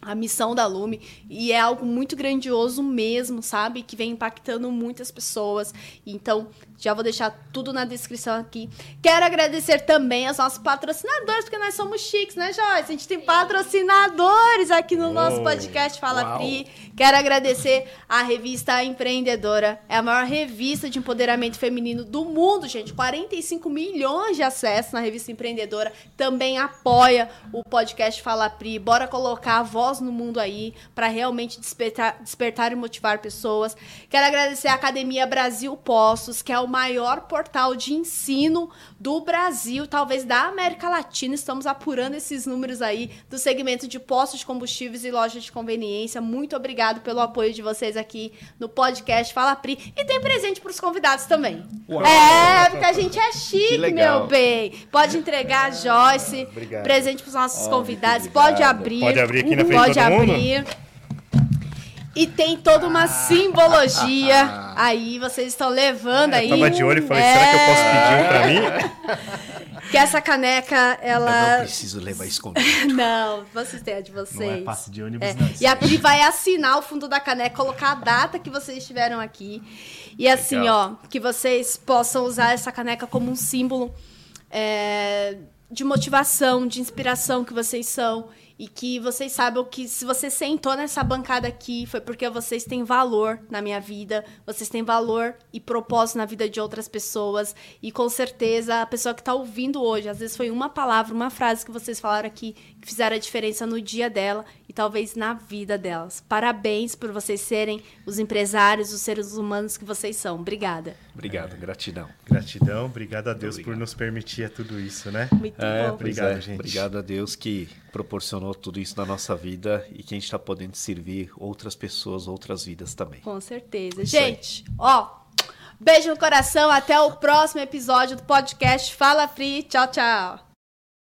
a missão da Lume, e é algo muito grandioso mesmo, sabe, que vem impactando muitas pessoas, então já vou deixar tudo na descrição aqui. Quero agradecer também aos nossos patrocinadores, porque nós somos chiques, né, Joyce? A gente tem patrocinadores aqui no oh, nosso podcast Fala uau. Pri. Quero agradecer a revista Empreendedora. É a maior revista de empoderamento feminino do mundo, gente. quarenta e cinco milhões de acessos na revista Empreendedora. Também apoia o podcast Fala Pri. Bora colocar a voz no mundo aí para realmente despertar, despertar e motivar pessoas. Quero agradecer a Academia Brasil Poços, que é o maior portal de ensino do Brasil, talvez da América Latina. Estamos apurando esses números aí do segmento de postos de combustíveis e lojas de conveniência. Muito obrigado pelo apoio de vocês aqui no podcast Fala Pri. E tem presente para os convidados também. Uau. É, porque a gente é chique, meu bem. Pode entregar, ah, Joyce. Obrigado. Presente para os nossos oh, convidados. Pode abrir. Pode abrir aqui na frente Pode todo mundo? abrir. E tem toda uma ah, simbologia. Ah, ah, ah. Aí vocês estão levando é, aí. Eu tava de olho e falei, é... será que eu posso pedir um pra mim? Que essa caneca, ela... Eu não preciso levar escondido. Não, vocês têm a de vocês. Não é passe de ônibus, é. não. E a Pri vai assinar o fundo da caneca, colocar a data que vocês estiveram aqui. E assim, legal. Ó, que vocês possam usar essa caneca como um símbolo é, de motivação, de inspiração que vocês são. E que vocês saibam que se você sentou nessa bancada aqui, foi porque vocês têm valor na minha vida, vocês têm valor e propósito na vida de outras pessoas. E com certeza, a pessoa que está ouvindo hoje, às vezes foi uma palavra, uma frase que vocês falaram aqui, que fizeram a diferença no dia dela e talvez na vida delas. Parabéns por vocês serem os empresários, os seres humanos que vocês são. Obrigada. Obrigado, é, gratidão. Gratidão, obrigado a Deus obrigado. por nos permitir tudo isso, né? Muito é, bom. Obrigado, é, gente. Obrigado a Deus que proporcionou tudo isso na nossa vida e que a gente está podendo servir outras pessoas, outras vidas também. Com certeza. Isso gente, aí. Ó, beijo no coração, até o próximo episódio do podcast Fala Free. Tchau, tchau.